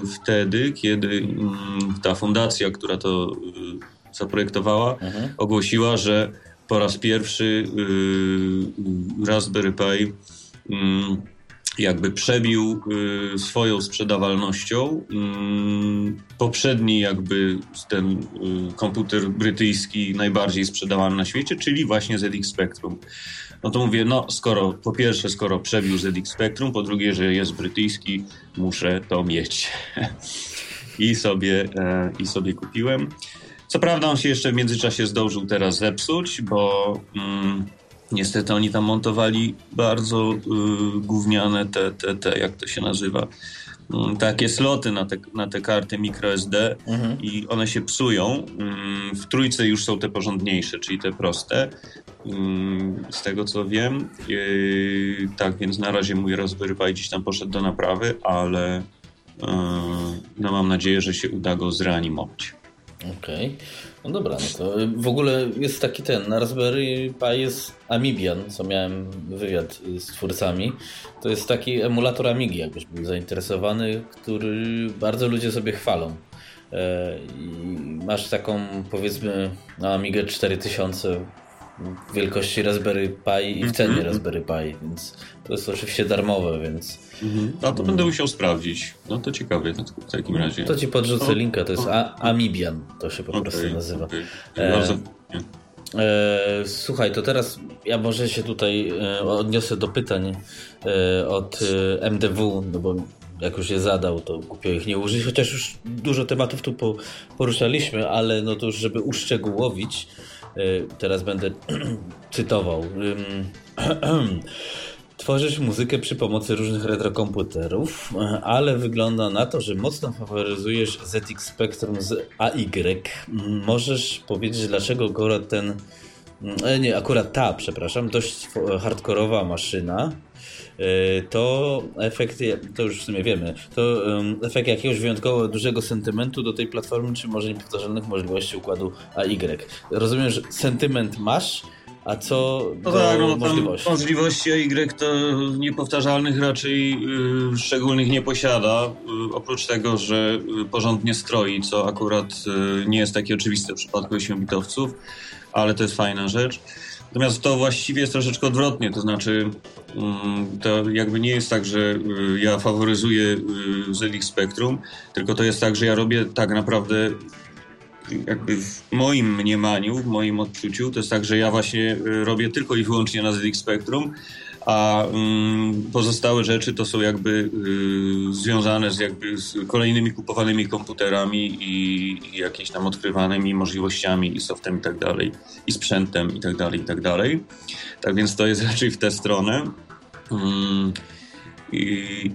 y, wtedy, kiedy y, ta fundacja, która to y, zaprojektowała, mhm. ogłosiła, że po raz pierwszy y, Raspberry Pi y, jakby przebił y, swoją sprzedawalnością y, poprzedni jakby ten y, komputer brytyjski najbardziej sprzedawany na świecie, czyli właśnie Z X Spectrum. No to mówię, no skoro, po pierwsze, skoro przebił Z X Spectrum, po drugie, że jest brytyjski, muszę to mieć. I sobie, e, i sobie kupiłem. Co prawda on się jeszcze w międzyczasie zdążył teraz zepsuć, bo mm, niestety oni tam montowali bardzo y, gówniane te, te, te, jak to się nazywa, y, takie sloty na te, na te karty microSD mhm. i one się psują. Y, w trójce już są te porządniejsze, czyli te proste. Z tego co wiem, yy, tak więc na razie mój Raspberry Pi gdzieś tam poszedł do naprawy, ale yy, no mam nadzieję, że się uda go zreanimować. Okej, okay. No dobra, no to w ogóle jest taki ten, na Raspberry Pi jest Amibian, co miałem wywiad z twórcami, to jest taki emulator Amigi, jakbyś był zainteresowany, który bardzo ludzie sobie chwalą. Yy, masz taką, powiedzmy, na Amigę cztery tysiące wielkości Raspberry Pi i w cenie mm-hmm. Raspberry Pi, więc to jest oczywiście darmowe, więc... Mm-hmm. A to będę musiał sprawdzić. No to ciekawe w takim razie. To ci podrzucę o, linka, to jest o, Amibian, to się po okay, prostu nazywa. Okay. E, e, słuchaj, to teraz ja może się tutaj e, odniosę do pytań e, od e, M D W, no bo jak już je zadał, to głupio ich nie użyć, chociaż już dużo tematów tu po, poruszaliśmy, ale no to już żeby uszczegółowić, teraz będę cytował. Tworzysz muzykę przy pomocy różnych retrokomputerów, ale wygląda na to, że mocno faworyzujesz Z X Spectrum z A Y. Możesz powiedzieć, dlaczego akurat ten, nie, akurat ta, przepraszam, dość hardkorowa maszyna to efekt, to już w sumie wiemy, to efekt jakiegoś wyjątkowo dużego sentymentu do tej platformy, czy może niepowtarzalnych możliwości układu A Y. Rozumiem, że sentyment masz, a co no do tak, no, możliwości? Możliwości A Y to niepowtarzalnych raczej yy, szczególnych nie posiada, yy, oprócz tego, że porządnie stroi, co akurat yy, nie jest takie oczywiste w przypadku ośmiobitowców, ale to jest fajna rzecz. Natomiast to właściwie jest troszeczkę odwrotnie, to znaczy to jakby nie jest tak, że ja faworyzuję Z X Spectrum, tylko to jest tak, że ja robię tak naprawdę jakby w moim mniemaniu, w moim odczuciu, to jest tak, że ja właśnie robię tylko i wyłącznie na Z X Spectrum, a pozostałe rzeczy to są jakby związane z, jakby z kolejnymi kupowanymi komputerami i jakimiś tam odkrywanymi możliwościami i softem i tak dalej, i sprzętem i tak dalej, i tak dalej. Tak więc to jest raczej w tę stronę. I,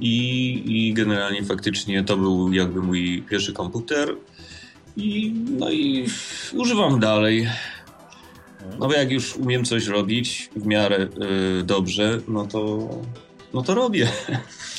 i, i generalnie faktycznie to był jakby mój pierwszy komputer i, no i używam dalej. No bo jak już umiem coś robić w miarę yy, dobrze, no to, no to robię.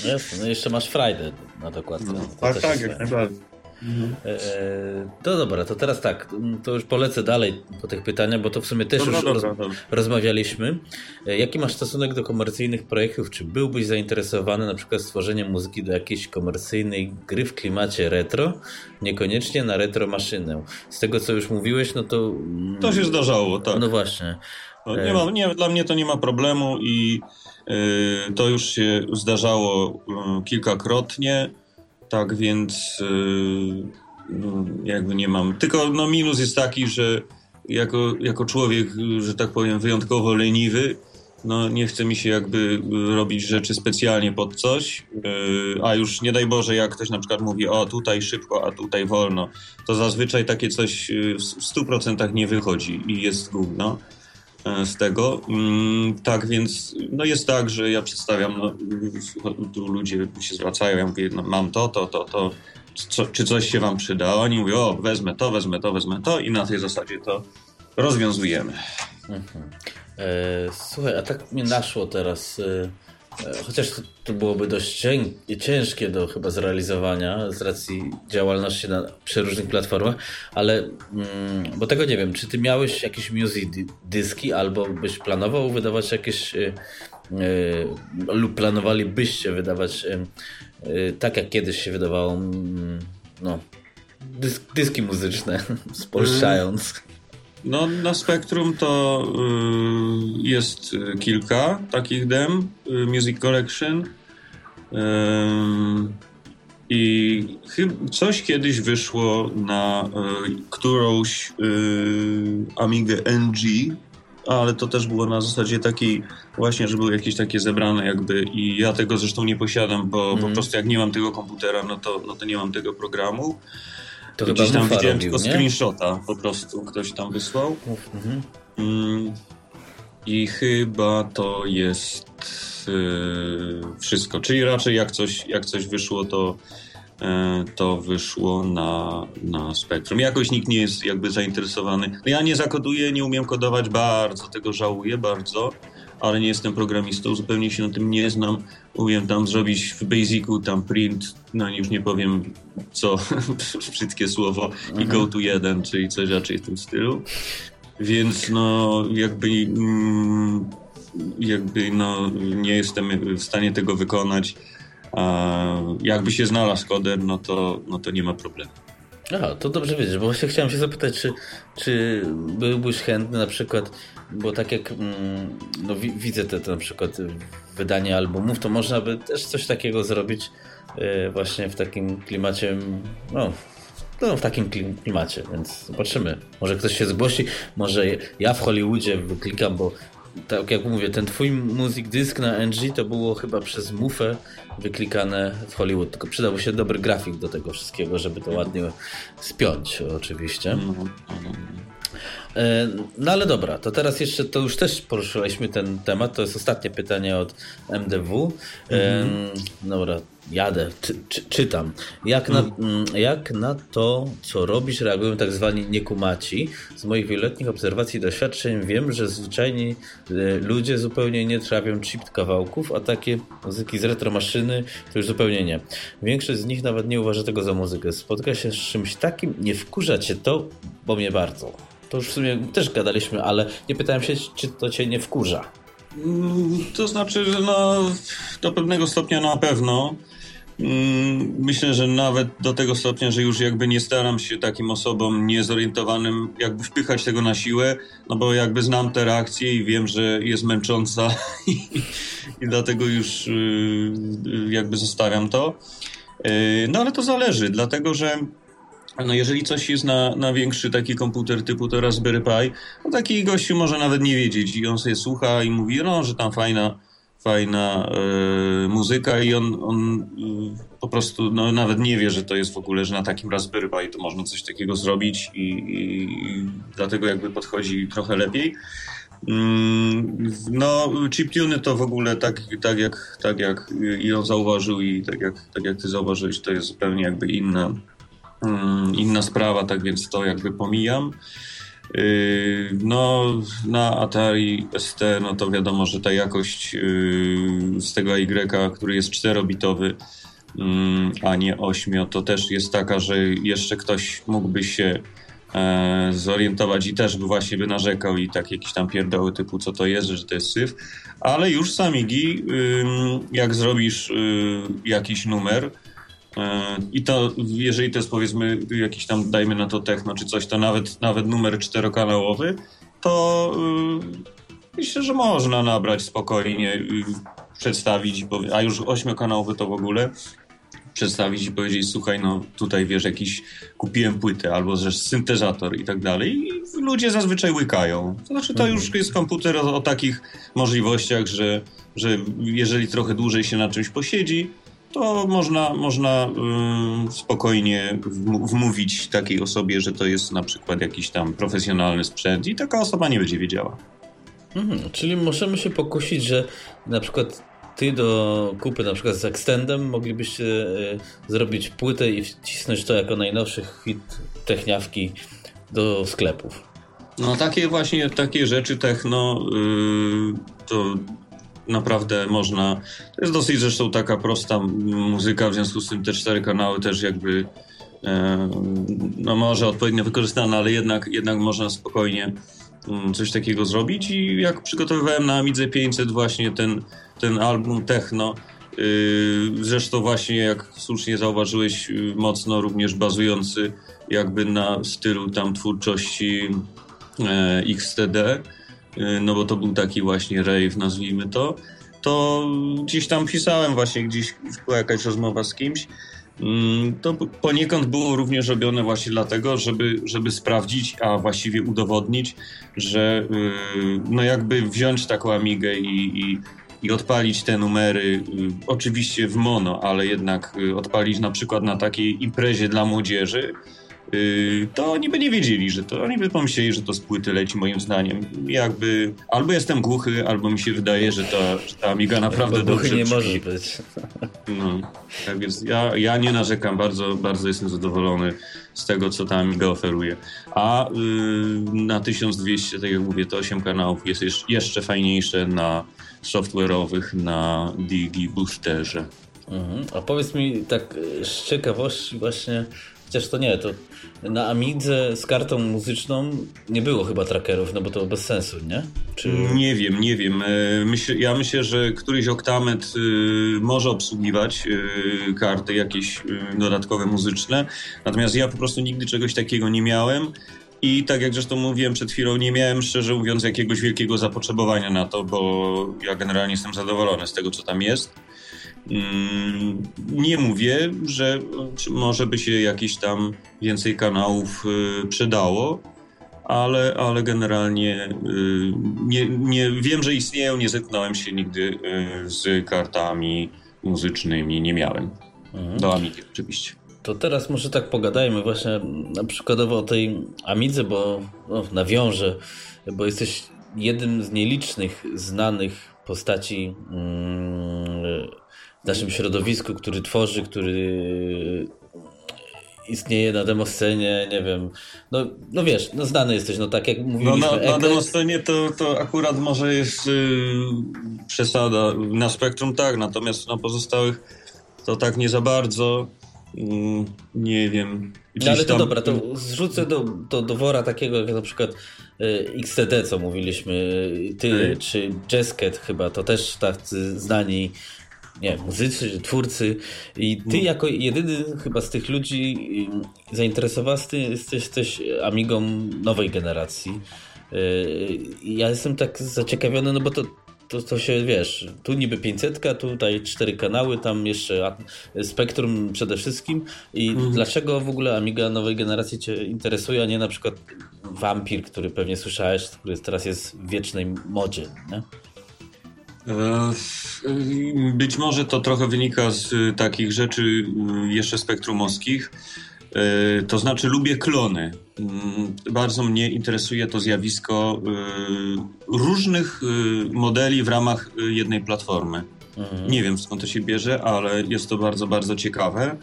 Jasne, no jeszcze masz Friday na dokładce. No, tak, tak, tak, jak najbardziej. Mhm. E, to dobra, to teraz tak, to już polecę dalej po tych pytaniach, bo to w sumie też dobra, już dobra, roz, dobra. rozmawialiśmy. E, jaki masz stosunek do komercyjnych projektów? Czy byłbyś zainteresowany na przykład stworzeniem muzyki do jakiejś komercyjnej gry w klimacie retro? Niekoniecznie na retro maszynę. Z tego co już mówiłeś, no to... To się zdarzało, tak. No właśnie. No, nie ma, nie, dla mnie to nie ma problemu i y, to już się zdarzało y, kilkakrotnie. Tak więc yy, jakby nie mam. Tylko no, minus jest taki, że jako, jako człowiek, że tak powiem, wyjątkowo leniwy, no nie chce mi się jakby robić rzeczy specjalnie pod coś, a już nie daj Boże, jak ktoś na przykład mówi, o tutaj szybko, a tutaj wolno, to zazwyczaj takie coś w stu procentach nie wychodzi i jest gówno z tego. Tak więc no jest tak, że ja przedstawiam, no, tu ludzie się zwracają, ja mówię, no, mam to, to, to, to, co, czy coś się wam przyda? Oni mówią, o wezmę to, wezmę to, wezmę to i na tej zasadzie to rozwiązujemy. Mhm. Słuchaj, a tak mnie naszło teraz, chociaż to byłoby dość ciężkie do chyba zrealizowania z racji działalności na, przy różnych platformach, ale bo tego nie wiem, czy ty miałeś jakieś music dyski albo byś planował wydawać jakieś lub planowalibyście wydawać tak jak kiedyś się wydawało, no, dysk, dyski muzyczne, spolszczając. Mm. No na Spectrum to y, jest kilka takich dem, y, Music Collection y, i chyb- coś kiedyś wyszło na y, którąś y, Amigę N G, ale to też było na zasadzie takiej właśnie, że były jakieś takie zebrane jakby i ja tego zresztą nie posiadam, bo mm. po prostu jak nie mam tego komputera, no to, no to nie mam tego programu. To gdzieś tam widziałem robił, tylko nie? Screenshota po prostu ktoś tam wysłał. Mhm. Mm, i chyba to jest yy, wszystko. Czyli raczej jak coś, jak coś wyszło, to, yy, to wyszło na, na Spectrum. Jakoś nikt nie jest jakby zainteresowany. Ja nie zakoduję, nie umiem kodować, bardzo tego żałuję, bardzo, ale nie jestem programistą, zupełnie się na tym nie znam. Umiem tam zrobić w Basicu tam print, no już nie powiem co, wszystkie słowo i go to jeden, czyli coś raczej w tym stylu. Więc no jakby, mm, jakby no nie jestem w stanie tego wykonać. A jakby się znalazł koder, no to, no to nie ma problemu. Aha, to dobrze wiedzieć, bo właśnie chciałem się zapytać, czy, czy byłbyś chętny na przykład, bo tak jak no, widzę te, te na przykład wydanie albumów, to można by też coś takiego zrobić yy, właśnie w takim klimacie, no, no w takim klimacie, więc zobaczymy. Może ktoś się zgłosi, może ja w Hollywoodzie wyklikam, bo tak jak mówię, ten twój music disk na N G to było chyba przez Mufę wyklikane w Hollywood, tylko przydałby się dobry grafik do tego wszystkiego, żeby to ładnie spiąć oczywiście. No ale dobra, to teraz jeszcze, to już też poruszyliśmy ten temat, to jest ostatnie pytanie od M D W. Mhm. Dobra, jadę, czy, czy, czytam. Jak na, jak na to, co robisz, reagują tak zwani niekumaci? Z moich wieloletnich obserwacji i doświadczeń wiem, że zwyczajni ludzie zupełnie nie trawią chipped kawałków, a takie muzyki z retromaszyny to już zupełnie nie. Większość z nich nawet nie uważa tego za muzykę. Spotka się z czymś takim, nie wkurza cię to, bo mnie bardzo. To już w sumie też gadaliśmy, ale nie pytałem się, czy to cię nie wkurza. To znaczy, że no, do pewnego stopnia na pewno. Myślę, że nawet do tego stopnia, że już jakby nie staram się takim osobom niezorientowanym jakby wpychać tego na siłę, no bo jakby znam tę reakcję i wiem, że jest męcząca i, i dlatego już jakby zostawiam to. No ale to zależy, dlatego że no jeżeli coś jest na, na większy taki komputer typu to Raspberry Pi, no taki gościu może nawet nie wiedzieć i on sobie słucha i mówi, no, że tam fajna, fajna yy, muzyka i on, on yy, po prostu no, nawet nie wie, że to jest w ogóle, że na takim Raspberry Pi to można coś takiego zrobić i, i, i dlatego jakby podchodzi trochę lepiej. Yy, no chiptuny to w ogóle tak, tak jak, tak jak Ion zauważył i tak jak, tak jak ty zauważyłeś, to jest zupełnie jakby inna inna sprawa, tak więc to jakby pomijam. Yy, no na Atari S T no to wiadomo, że ta jakość yy, z tego Y, który jest czterobitowy, yy, a nie ośmiu, to też jest taka, że jeszcze ktoś mógłby się yy, zorientować i też by właśnie by narzekał i tak jakieś tam pierdoły typu co to jest, że to jest syf, ale już z Amigi yy, jak zrobisz yy, jakiś numer i to, jeżeli to jest powiedzmy jakiś tam, dajmy na to techno czy coś, to nawet, nawet numer czterokanałowy, to yy, myślę, że można nabrać spokojnie, yy, przedstawić, bo, a już ośmiokanałowy to w ogóle przedstawić i powiedzieć, słuchaj, no tutaj wiesz, jakiś kupiłem płytę albo że syntezator i tak dalej, i ludzie zazwyczaj łykają. To znaczy to już jest komputer o, o takich możliwościach, że, że jeżeli trochę dłużej się na czymś posiedzi, to można, można yy, spokojnie wmówić takiej osobie, że to jest na przykład jakiś tam profesjonalny sprzęt i taka osoba nie będzie wiedziała. Mhm, czyli możemy się pokusić, że na przykład ty do kupy na przykład z Extendem moglibyście y, zrobić płytę i wcisnąć to jako najnowszy hit techniawki do sklepów. No takie właśnie, takie rzeczy techno y, to... Naprawdę można. To jest dosyć zresztą taka prosta muzyka, w związku z tym te cztery kanały też jakby e, no może odpowiednio wykorzystane, ale jednak, jednak można spokojnie um, coś takiego zrobić. I jak przygotowywałem na Amidze pięćset właśnie ten, ten album techno, yy, zresztą właśnie jak słusznie zauważyłeś, mocno również bazujący jakby na stylu tam twórczości e, X T D, no bo to był taki właśnie rave, nazwijmy to, to gdzieś tam pisałem właśnie, gdzieś była jakaś rozmowa z kimś, to poniekąd było również robione właśnie dlatego, żeby, żeby sprawdzić, a właściwie udowodnić, że no jakby wziąć taką Amigę i, i, i odpalić te numery, oczywiście w mono, ale jednak odpalić na przykład na takiej imprezie dla młodzieży, to oni by nie wiedzieli, że to, oni by pomyśleli, że to z płyty leci moim zdaniem. Jakby albo jestem głuchy, albo mi się wydaje, że ta, że ta Amiga naprawdę albo dobrze głuchy nie może być. No, tak więc ja, ja nie narzekam, bardzo, bardzo jestem zadowolony z tego, co ta Amiga oferuje. A yy, na tysiąc dwieście, tak jak mówię, to osiem kanałów jest jeszcze fajniejsze na software'owych, na DigiBoosterze. Mhm. A powiedz mi tak z ciekawości właśnie, chociaż to nie, to na Amidze z kartą muzyczną nie było chyba trackerów, no bo to bez sensu, nie? Czy... Nie wiem, nie wiem. Myśl, ja myślę, że któryś oktamet y, może obsługiwać y, karty jakieś y, dodatkowe muzyczne, natomiast ja po prostu nigdy czegoś takiego nie miałem i tak jak zresztą mówiłem przed chwilą, nie miałem szczerze mówiąc jakiegoś wielkiego zapotrzebowania na to, bo ja generalnie jestem zadowolony z tego, co tam jest. Mm, nie mówię, że może by się jakiś tam więcej kanałów y, przydało, ale, ale generalnie y, nie, nie wiem, że istnieją, nie zetknąłem się nigdy y, z kartami muzycznymi, nie miałem. Mhm. Do Amigi oczywiście. To teraz może tak pogadajmy właśnie na przykładowo o tej Amidze, bo no, nawiążę, bo jesteś jednym z nielicznych znanych postaci mm, w naszym środowisku, który tworzy, który istnieje na demoscenie, nie wiem, no, no wiesz, no znany jesteś, no tak jak mówiliśmy. No na, na demoscenie to, to akurat może jest yy, przesada, na spektrum tak, natomiast na pozostałych to tak nie za bardzo, yy, nie wiem. No ale to tam... dobra, to zrzucę do, do, do wora takiego jak na przykład X T D, co mówiliśmy, ty hmm. czy Jazzcat chyba, to też tacy znani nie, muzycy, twórcy i ty jako jedyny chyba z tych ludzi zainteresowany jesteś też Amigą nowej generacji. Ja jestem tak zaciekawiony, no bo to, to, to się wiesz, tu niby pięćsetka, tutaj cztery kanały, tam jeszcze spektrum przede wszystkim i hmm. dlaczego w ogóle Amiga nowej generacji cię interesuje, a nie na przykład Vampir, który pewnie słyszałeś, który teraz jest w wiecznej modzie, nie? Być może to trochę wynika z takich rzeczy jeszcze spektrumowskich, to znaczy lubię klony. Bardzo mnie interesuje to zjawisko różnych modeli w ramach jednej platformy. Mhm. Nie wiem skąd to się bierze, ale jest to bardzo, bardzo ciekawe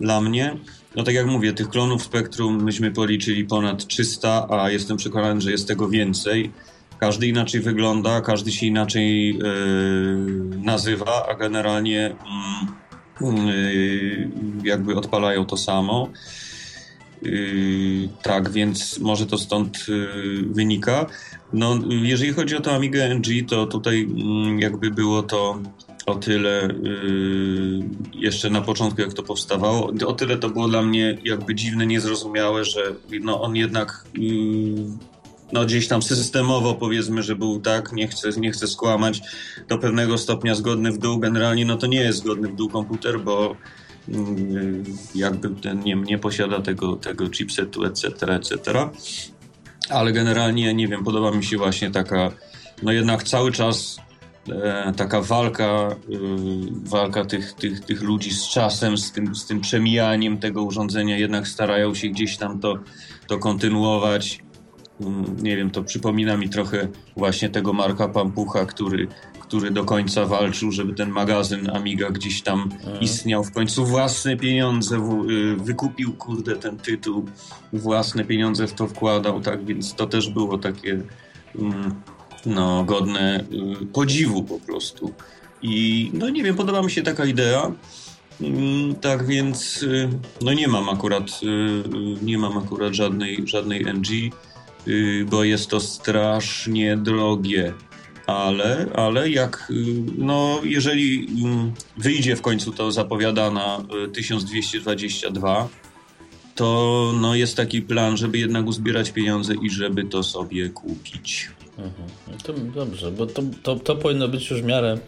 dla mnie. No tak jak mówię, tych klonów spektrum myśmy policzyli ponad trzysta, a jestem przekonany, że jest tego więcej. Każdy inaczej wygląda, każdy się inaczej yy, nazywa, a generalnie yy, jakby odpalają to samo. Yy, tak, więc może to stąd yy, wynika. No, jeżeli chodzi o to Amigę N G, to tutaj yy, jakby było to o tyle yy, jeszcze na początku, jak to powstawało, o tyle to było dla mnie jakby dziwne, niezrozumiałe, że no, on jednak... Yy, no gdzieś tam systemowo powiedzmy, że był tak, nie chcę, nie chcę skłamać, do pewnego stopnia zgodny w dół. Generalnie no to nie jest zgodny w dół komputer, bo jakby ten nie, nie posiada tego, tego chipsetu, et cetera, et cetera. Ale generalnie, nie wiem, podoba mi się właśnie taka, no jednak cały czas e, taka walka, e, walka tych, tych, tych ludzi z czasem, z tym, z tym przemijaniem tego urządzenia, jednak starają się gdzieś tam to, to kontynuować. Nie wiem, to przypomina mi trochę właśnie tego Marka Pampucha, który, który do końca walczył, żeby ten magazyn Amiga gdzieś tam mhm. istniał. W końcu własne pieniądze w, wykupił, kurde, ten tytuł. Własne pieniądze w to wkładał, tak? Więc to też było takie no, godne podziwu po prostu. I no nie wiem, podoba mi się taka idea. Tak więc no nie mam akurat nie mam akurat żadnej, żadnej N G, bo jest to strasznie drogie, ale, ale jak, no jeżeli wyjdzie w końcu to zapowiadana tysiąc dwieście dwadzieścia dwa, to no jest taki plan, żeby jednak uzbierać pieniądze i żeby to sobie kupić. Mhm. To dobrze, bo to, to, to powinno być już w miarę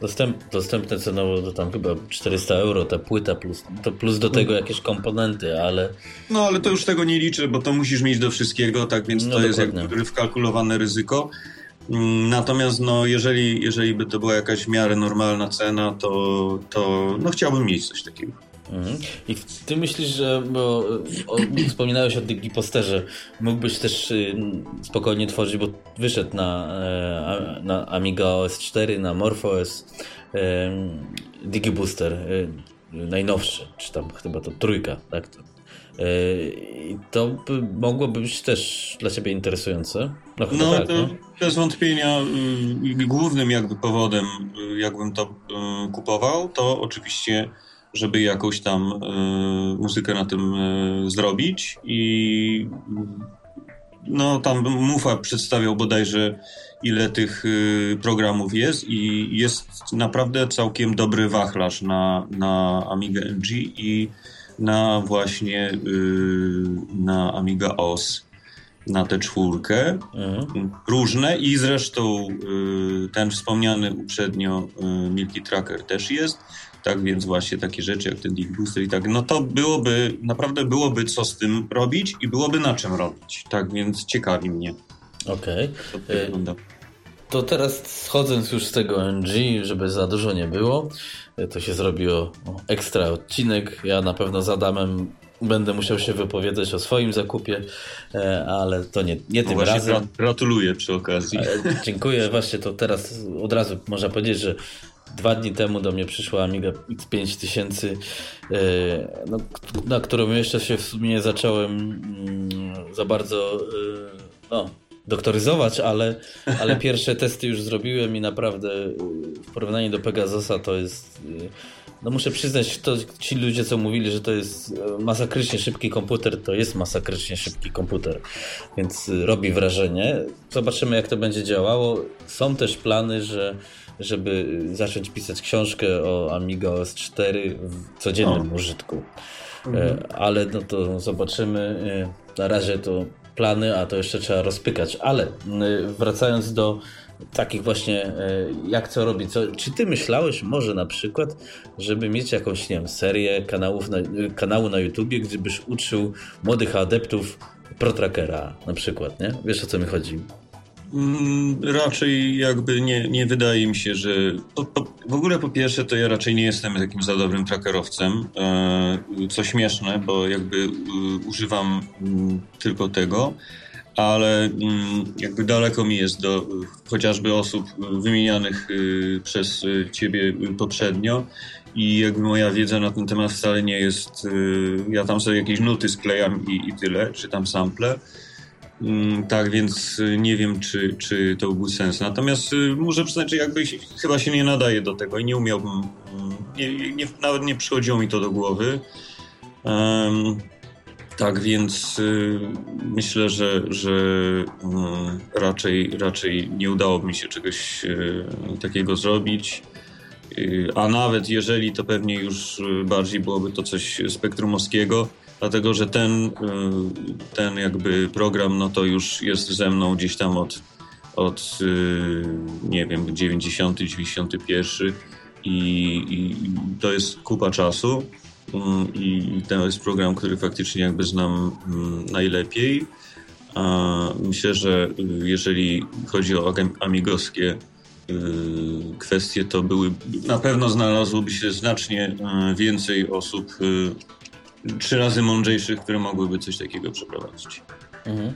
dostęp, dostępne cenowo, do tam chyba czterysta euro ta płyta plus, to plus do tego jakieś komponenty, ale... No ale to już tego nie liczę, bo to musisz mieć do wszystkiego, tak więc no, to dokładnie. Jest jakby wkalkulowane ryzyko. Natomiast no jeżeli, jeżeli by to była jakaś w miarę normalna cena, to, to no chciałbym mieć coś takiego. Mhm. I ty myślisz, że bo o, wspominałeś o DigiBoosterze, mógłbyś też y, spokojnie tworzyć, bo wyszedł na, y, na Amiga O S cztery, na MorphOS y, DigiBooster y, najnowszy, czy tam chyba to trójka, tak? I to by mogłoby być też dla ciebie interesujące. No, no tak, to nie? Bez wątpienia y, głównym jakby powodem, y, jakbym to y, kupował, to oczywiście żeby jakąś tam y, muzykę na tym y, zrobić i no tam Mufa przedstawiał bodajże ile tych y, programów jest i jest naprawdę całkiem dobry wachlarz na, na Amiga N G i na właśnie y, na Amiga O S, na tę czwórkę mhm. różne i zresztą y, ten wspomniany uprzednio y, Milky Tracker też jest. Tak więc właśnie takie rzeczy jak ten DigiBooster i tak, no to byłoby, naprawdę byłoby co z tym robić i byłoby na czym robić. Tak więc ciekawi mnie. Okej. Okay. To, to teraz schodząc już z tego N G, żeby za dużo nie było, to się zrobiło ekstra odcinek. Ja na pewno z Adamem będę musiał się wypowiadać o swoim zakupie, ale to nie, nie tym właśnie razem. Gratuluję przy okazji. Dziękuję. Właśnie to teraz od razu można powiedzieć, że dwa dni temu do mnie przyszła Amiga X pięć tysięcy, no, na którą jeszcze się w sumie nie zacząłem za bardzo no, doktoryzować, ale, ale pierwsze testy już zrobiłem i naprawdę w porównaniu do Pegasusa to jest... No muszę przyznać, to ci ludzie, co mówili, że to jest masakrycznie szybki komputer, to jest masakrycznie szybki komputer, więc robi wrażenie. Zobaczymy, jak to będzie działało. Są też plany, że żeby zacząć pisać książkę o Amiga O S cztery w codziennym o. użytku. Mhm. Ale no to zobaczymy. Na razie to plany, a to jeszcze trzeba rozpykać. Ale wracając do takich właśnie, jak co robić. Co, czy ty myślałeś może na przykład, żeby mieć jakąś, nie wiem, serię kanałów na, kanału na YouTubie, gdzie byś uczył młodych adeptów ProTrackera na przykład, nie? Wiesz, o co mi chodzi? Raczej jakby nie, nie wydaje mi się, że... Po, po, w ogóle po pierwsze to ja raczej nie jestem takim za dobrym trackerowcem, co śmieszne, bo jakby używam tylko tego, ale jakby daleko mi jest do chociażby osób wymienianych przez ciebie poprzednio i jakby moja wiedza na ten temat wcale nie jest... Ja tam sobie jakieś nuty sklejam i, i tyle, czy tam sample. Tak, więc nie wiem, czy, czy to był sens. Natomiast muszę przyznać, że jakby chyba się nie nadaje do tego i nie umiałbym, nie, nie, nawet nie przychodziło mi to do głowy. Um, tak, więc myślę, że, że um, raczej, raczej nie udałoby mi się czegoś um, takiego zrobić. Um, a nawet jeżeli, to pewnie już bardziej byłoby to coś spektrumowskiego. Dlatego, że ten, ten jakby program, no to już jest ze mną gdzieś tam od, od nie wiem, dziewięćdziesiąty, dziewięćdziesiąty pierwszy i, i to jest kupa czasu. i to jest program, który faktycznie jakby znam najlepiej. Myślę, że jeżeli chodzi o amigowskie kwestie, to były, na pewno znalazłoby się znacznie więcej osób trzy razy mądrzejszych, które mogłyby coś takiego przeprowadzić. Mhm.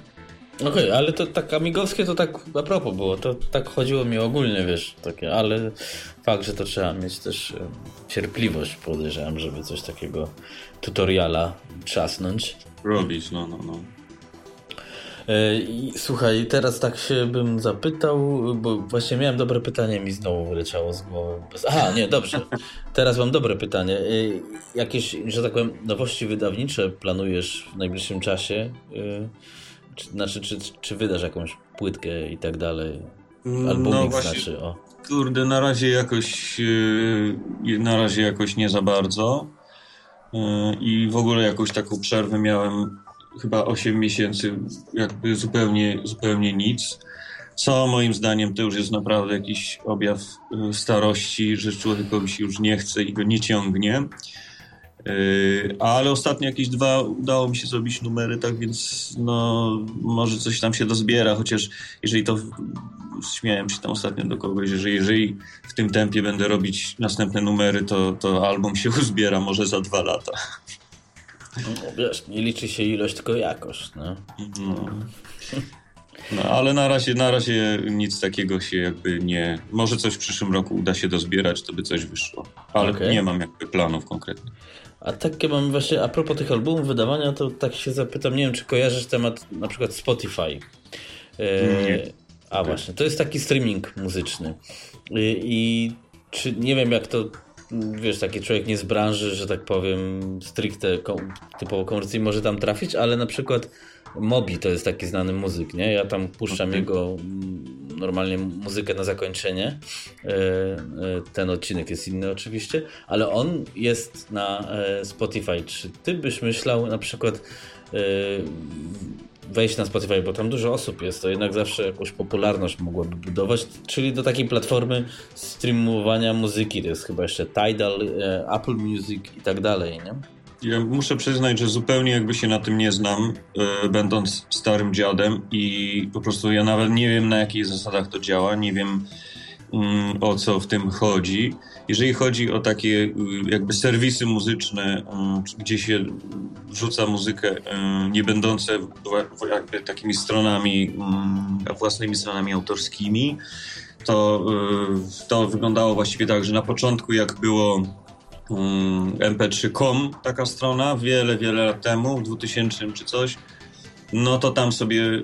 Okej, okay, ale to tak amigowskie to tak a propos było, to tak chodziło mi ogólnie, wiesz, takie, ale fakt, że to trzeba mieć też cierpliwość, podejrzewam, żeby coś takiego tutoriala trzasnąć. Robić, no, no, no. Słuchaj, teraz tak się bym zapytał, bo właśnie miałem dobre pytanie, mi znowu wyleciało z głowy. Aha, nie, dobrze. Teraz mam dobre pytanie. Jakieś, że tak powiem, nowości wydawnicze planujesz w najbliższym czasie? Czy, znaczy, czy, czy wydasz jakąś płytkę i tak dalej? Albumik, no właśnie, znaczy, o. Kurde, na razie jakoś, na razie jakoś nie za bardzo. I w ogóle jakąś taką przerwę miałem chyba osiem miesięcy, jakby zupełnie, zupełnie nic. Co moim zdaniem to już jest naprawdę jakiś objaw starości, że człowiekowi się już nie chce i go nie ciągnie. Yy, ale ostatnio jakieś dwa udało mi się zrobić numery, tak więc no może coś tam się dozbiera, chociaż jeżeli to, śmiałem się tam ostatnio do kogoś, że jeżeli w tym tempie będę robić następne numery, to, to album się uzbiera może za dwa lata. No, wiesz, nie liczy się ilość, tylko jakość, no. No. No, ale na razie, na razie nic takiego się jakby nie... Może coś w przyszłym roku uda się dozbierać, to by coś wyszło. Ale okay. Nie mam jakby planów konkretnych. A takie mam właśnie, a propos tych albumów, wydawania, to tak się zapytam, nie wiem, czy kojarzysz temat na przykład Spotify? Yy, nie. A okay. Właśnie, to jest taki streaming muzyczny. Yy, I czy nie wiem, jak to... Wiesz, taki człowiek nie z branży, że tak powiem, stricte kom- typowo komercyjnie może tam trafić, ale na przykład Mobi to jest taki znany muzyk, nie? Ja tam puszczam okay. jego normalnie muzykę na zakończenie. Ten odcinek jest inny oczywiście, ale on jest na Spotify. Czy ty byś myślał na przykład wejść na Spotify, bo tam dużo osób jest, to jednak zawsze jakąś popularność mogłaby budować, czyli do takiej platformy streamowania muzyki, to jest chyba jeszcze Tidal, Apple Music i tak dalej, nie? Ja muszę przyznać, że zupełnie jakby się na tym nie znam, będąc starym dziadem i po prostu ja nawet nie wiem, na jakich zasadach to działa, nie wiem o co w tym chodzi. Jeżeli chodzi o takie jakby serwisy muzyczne, gdzie się wrzuca muzykę nie będące jakby takimi stronami, własnymi stronami autorskimi, to to wyglądało właściwie tak, że na początku jak było em pe trzy kropka com taka strona wiele, wiele lat temu, w dwutysięcznym czy coś, no to tam sobie, yy,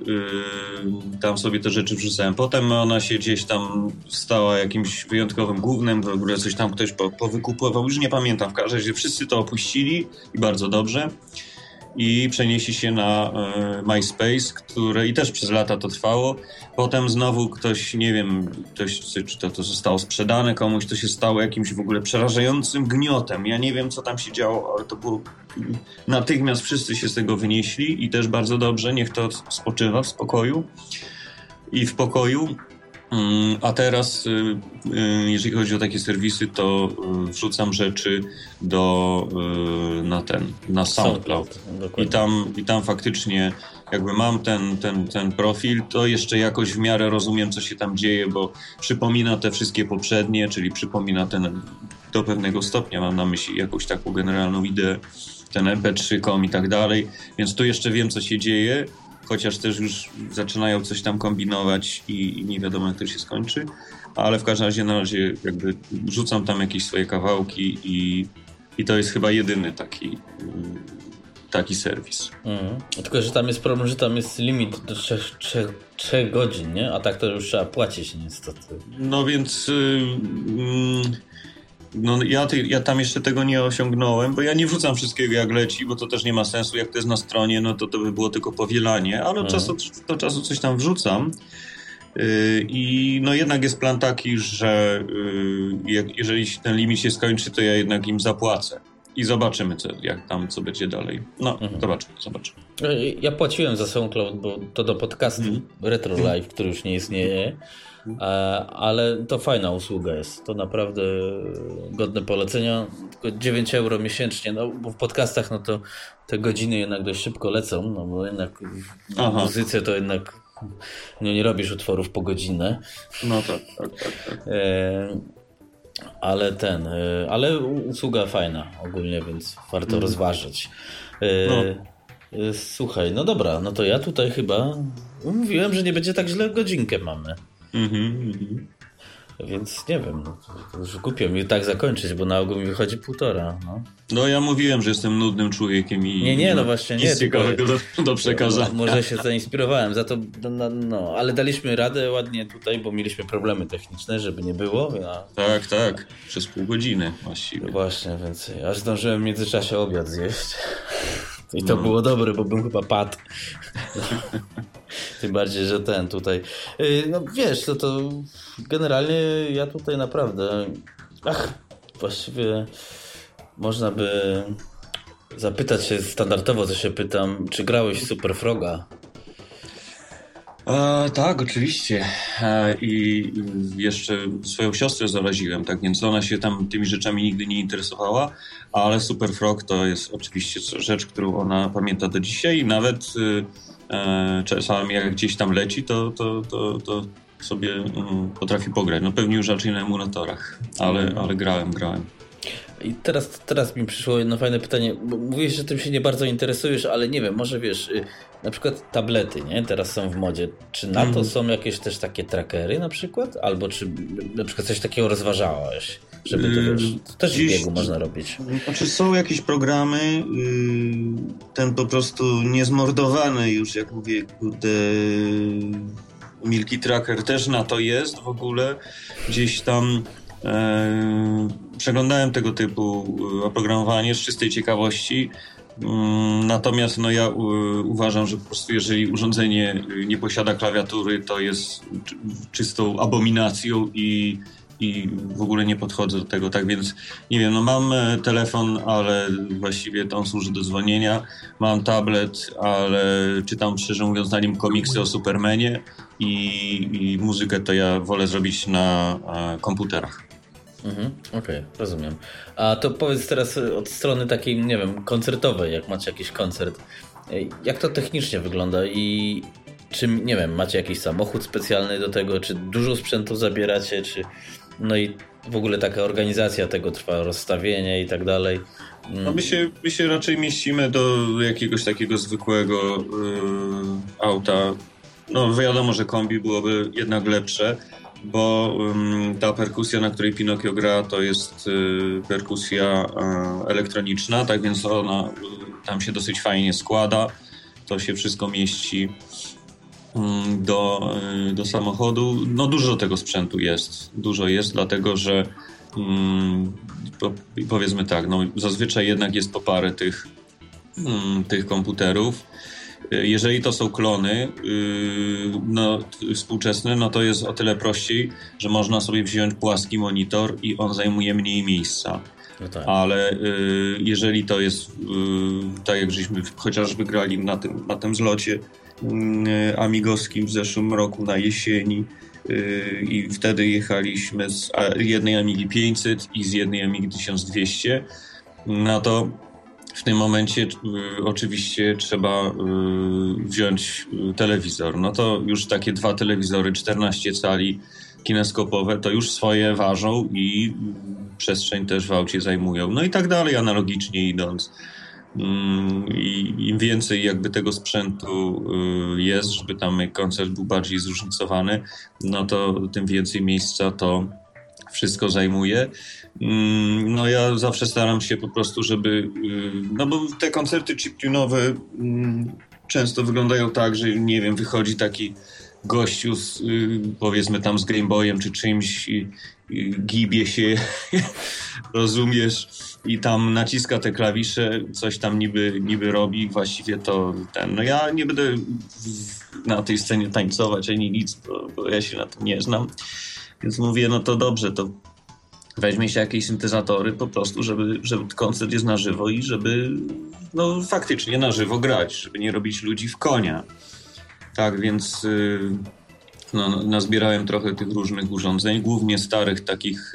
tam sobie te rzeczy wrzucałem. Potem ona się gdzieś tam stała jakimś wyjątkowym gównem, w ogóle coś tam ktoś powykupował, już nie pamiętam. W każdym razie wszyscy to opuścili i bardzo dobrze. I przenieśli się na yy, MySpace, które i też przez lata to trwało. Potem znowu ktoś, nie wiem, ktoś, czy to, to zostało sprzedane komuś, to się stało jakimś w ogóle przerażającym gniotem. Ja nie wiem, co tam się działo, ale to było... Natychmiast wszyscy się z tego wynieśli i też bardzo dobrze, niech to spoczywa w spokoju i w pokoju. A teraz, jeżeli chodzi o takie serwisy, to wrzucam rzeczy do, na ten, na SoundCloud. I tam, i tam faktycznie jakby mam ten, ten, ten profil, to jeszcze jakoś w miarę rozumiem, co się tam dzieje, bo przypomina te wszystkie poprzednie, czyli przypomina ten do pewnego stopnia, mam na myśli jakąś taką generalną ideę, ten em pe trzy kropka com i tak dalej, więc tu jeszcze wiem, co się dzieje, chociaż też już zaczynają coś tam kombinować i, i nie wiadomo, jak to się skończy, ale w każdym razie na razie jakby rzucam tam jakieś swoje kawałki i, i to jest chyba jedyny taki taki serwis. Mhm. Tylko, że tam jest problem, że tam jest limit do trzech godzin, nie? A tak to już trzeba płacić niestety. No więc... Yy, No ja, ty, ja tam jeszcze tego nie osiągnąłem, bo ja nie wrzucam wszystkiego jak leci, bo to też nie ma sensu, jak to jest na stronie, no to to by było tylko powielanie, ale od czasu od, od czasu coś tam wrzucam yy, i no jednak jest plan taki, że yy, jak, jeżeli ten limit się skończy, to ja jednak im zapłacę. I zobaczymy, co, jak tam, co będzie dalej. No, mhm. zobaczymy, zobaczymy. Ja płaciłem za SoundCloud, bo to do podcastu mm. Retro Live, który już nie istnieje, ale to fajna usługa jest. To naprawdę godne polecenia. Tylko dziewięć euro miesięcznie, no bo w podcastach no to te godziny jednak dość szybko lecą, no bo jednak w muzyce to jednak no, nie robisz utworów po godzinę. No tak, tak, tak. tak. E- Ale ten, ale usługa fajna ogólnie, więc warto mm. rozważyć. No. Słuchaj, no dobra, no to ja tutaj chyba mówiłem, że nie będzie tak źle, godzinkę mamy. Mm-hmm, mm-hmm. Więc nie wiem, no to już kupię mi tak zakończyć, bo na ogół mi wychodzi półtora. No, no ja mówiłem, że jestem nudnym człowiekiem i nie, nie, no właśnie, nic nie, ciekawego do, do przekazania. Może się zainspirowałem, za to, no, no, ale daliśmy radę ładnie tutaj, bo mieliśmy problemy techniczne, żeby nie było. No. Tak, tak, przez pół godziny właściwie. No właśnie, więc aż zdążyłem w międzyczasie obiad zjeść. I to no. było dobre, bo bym chyba padł. No. Tym bardziej, że ten tutaj... No wiesz, to, to generalnie ja tutaj naprawdę... Ach, właściwie można by zapytać się standardowo, co się pytam, czy grałeś w Super Froga? E, tak, oczywiście. E, I jeszcze swoją siostrę zaraziłem, tak więc ona się tam tymi rzeczami nigdy nie interesowała, ale Super Frog to jest oczywiście rzecz, którą ona pamięta do dzisiaj. Nawet e, czasami jak gdzieś tam leci, to, to, to, to sobie um, potrafi pograć. No pewnie już raczej na emulatorach, ale, ale grałem, grałem. I teraz, teraz mi przyszło jedno fajne pytanie, bo mówisz, że tym się nie bardzo interesujesz, ale nie wiem, może wiesz, na przykład tablety, nie? Teraz są w modzie. Czy na to są jakieś też takie trackery na przykład? Albo czy na przykład coś takiego rozważałeś? Żeby to, wiesz, to też w biegu można robić. Znaczy są jakieś programy, ten po prostu niezmordowany już, jak mówię, kurde... Milky Tracker też na to jest w ogóle. Gdzieś tam... Przeglądałem tego typu oprogramowanie z czystej ciekawości, natomiast no ja uważam, że po prostu jeżeli urządzenie nie posiada klawiatury, to jest czystą abominacją i, i w ogóle nie podchodzę do tego, tak więc nie wiem, no mam telefon, ale właściwie to on służy do dzwonienia, mam tablet, ale czytam szczerze mówiąc na nim komiksy o Supermanie i, i muzykę to ja wolę zrobić na a, komputerach. Mhm, okej, okay, rozumiem. A to powiedz teraz od strony takiej, nie wiem, koncertowej, jak macie jakiś koncert, jak to technicznie wygląda i czy, nie wiem, macie jakiś samochód specjalny do tego, czy dużo sprzętu zabieracie, czy no i w ogóle taka organizacja tego trwa, rozstawienie i tak dalej. No my się, my się raczej mieścimy do jakiegoś takiego zwykłego yy, auta. No wiadomo, że kombi byłoby jednak lepsze, bo um, ta perkusja, na której Pinocchio gra, to jest y, perkusja y, elektroniczna, tak więc ona y, tam się dosyć fajnie składa, to się wszystko mieści y, do, y, do samochodu. No dużo tego sprzętu jest, dużo jest, dlatego że y, po, powiedzmy tak, no zazwyczaj jednak jest po parę tych, y, tych komputerów. Jeżeli to są klony no, współczesne, no to jest o tyle prościej, że można sobie wziąć płaski monitor i on zajmuje mniej miejsca. No tak. Ale jeżeli to jest tak jak żeśmy chociażby grali na tym, na tym zlocie amigowskim w zeszłym roku na jesieni i wtedy jechaliśmy z jednej Amigi pięćset i z jednej Amigi tysiąc dwieście, no to w tym momencie y, oczywiście trzeba y, wziąć y, telewizor. No to już takie dwa telewizory, czternaście cali kineskopowe, to już swoje ważą i y, przestrzeń też w aucie zajmują. No i tak dalej, analogicznie idąc. I y, im więcej jakby tego sprzętu y, jest, żeby tam koncert był bardziej zróżnicowany, no to tym więcej miejsca to wszystko zajmuje. No ja zawsze staram się po prostu, żeby... No bo te koncerty chiptune'owe często wyglądają tak, że nie wiem, wychodzi taki gościu z, powiedzmy tam z Game Boyem czy czymś i, i gibie się, rozumiesz, i tam naciska te klawisze, coś tam niby, niby robi, właściwie to ten... No ja nie będę na tej scenie tańcować ani nic, bo, bo ja się na tym nie znam. Więc mówię, no to dobrze, to weźmie się jakieś syntezatory po prostu, żeby, żeby koncert jest na żywo i żeby no, faktycznie na żywo grać, żeby nie robić ludzi w konia. Tak więc no, nazbierałem trochę tych różnych urządzeń, głównie starych takich,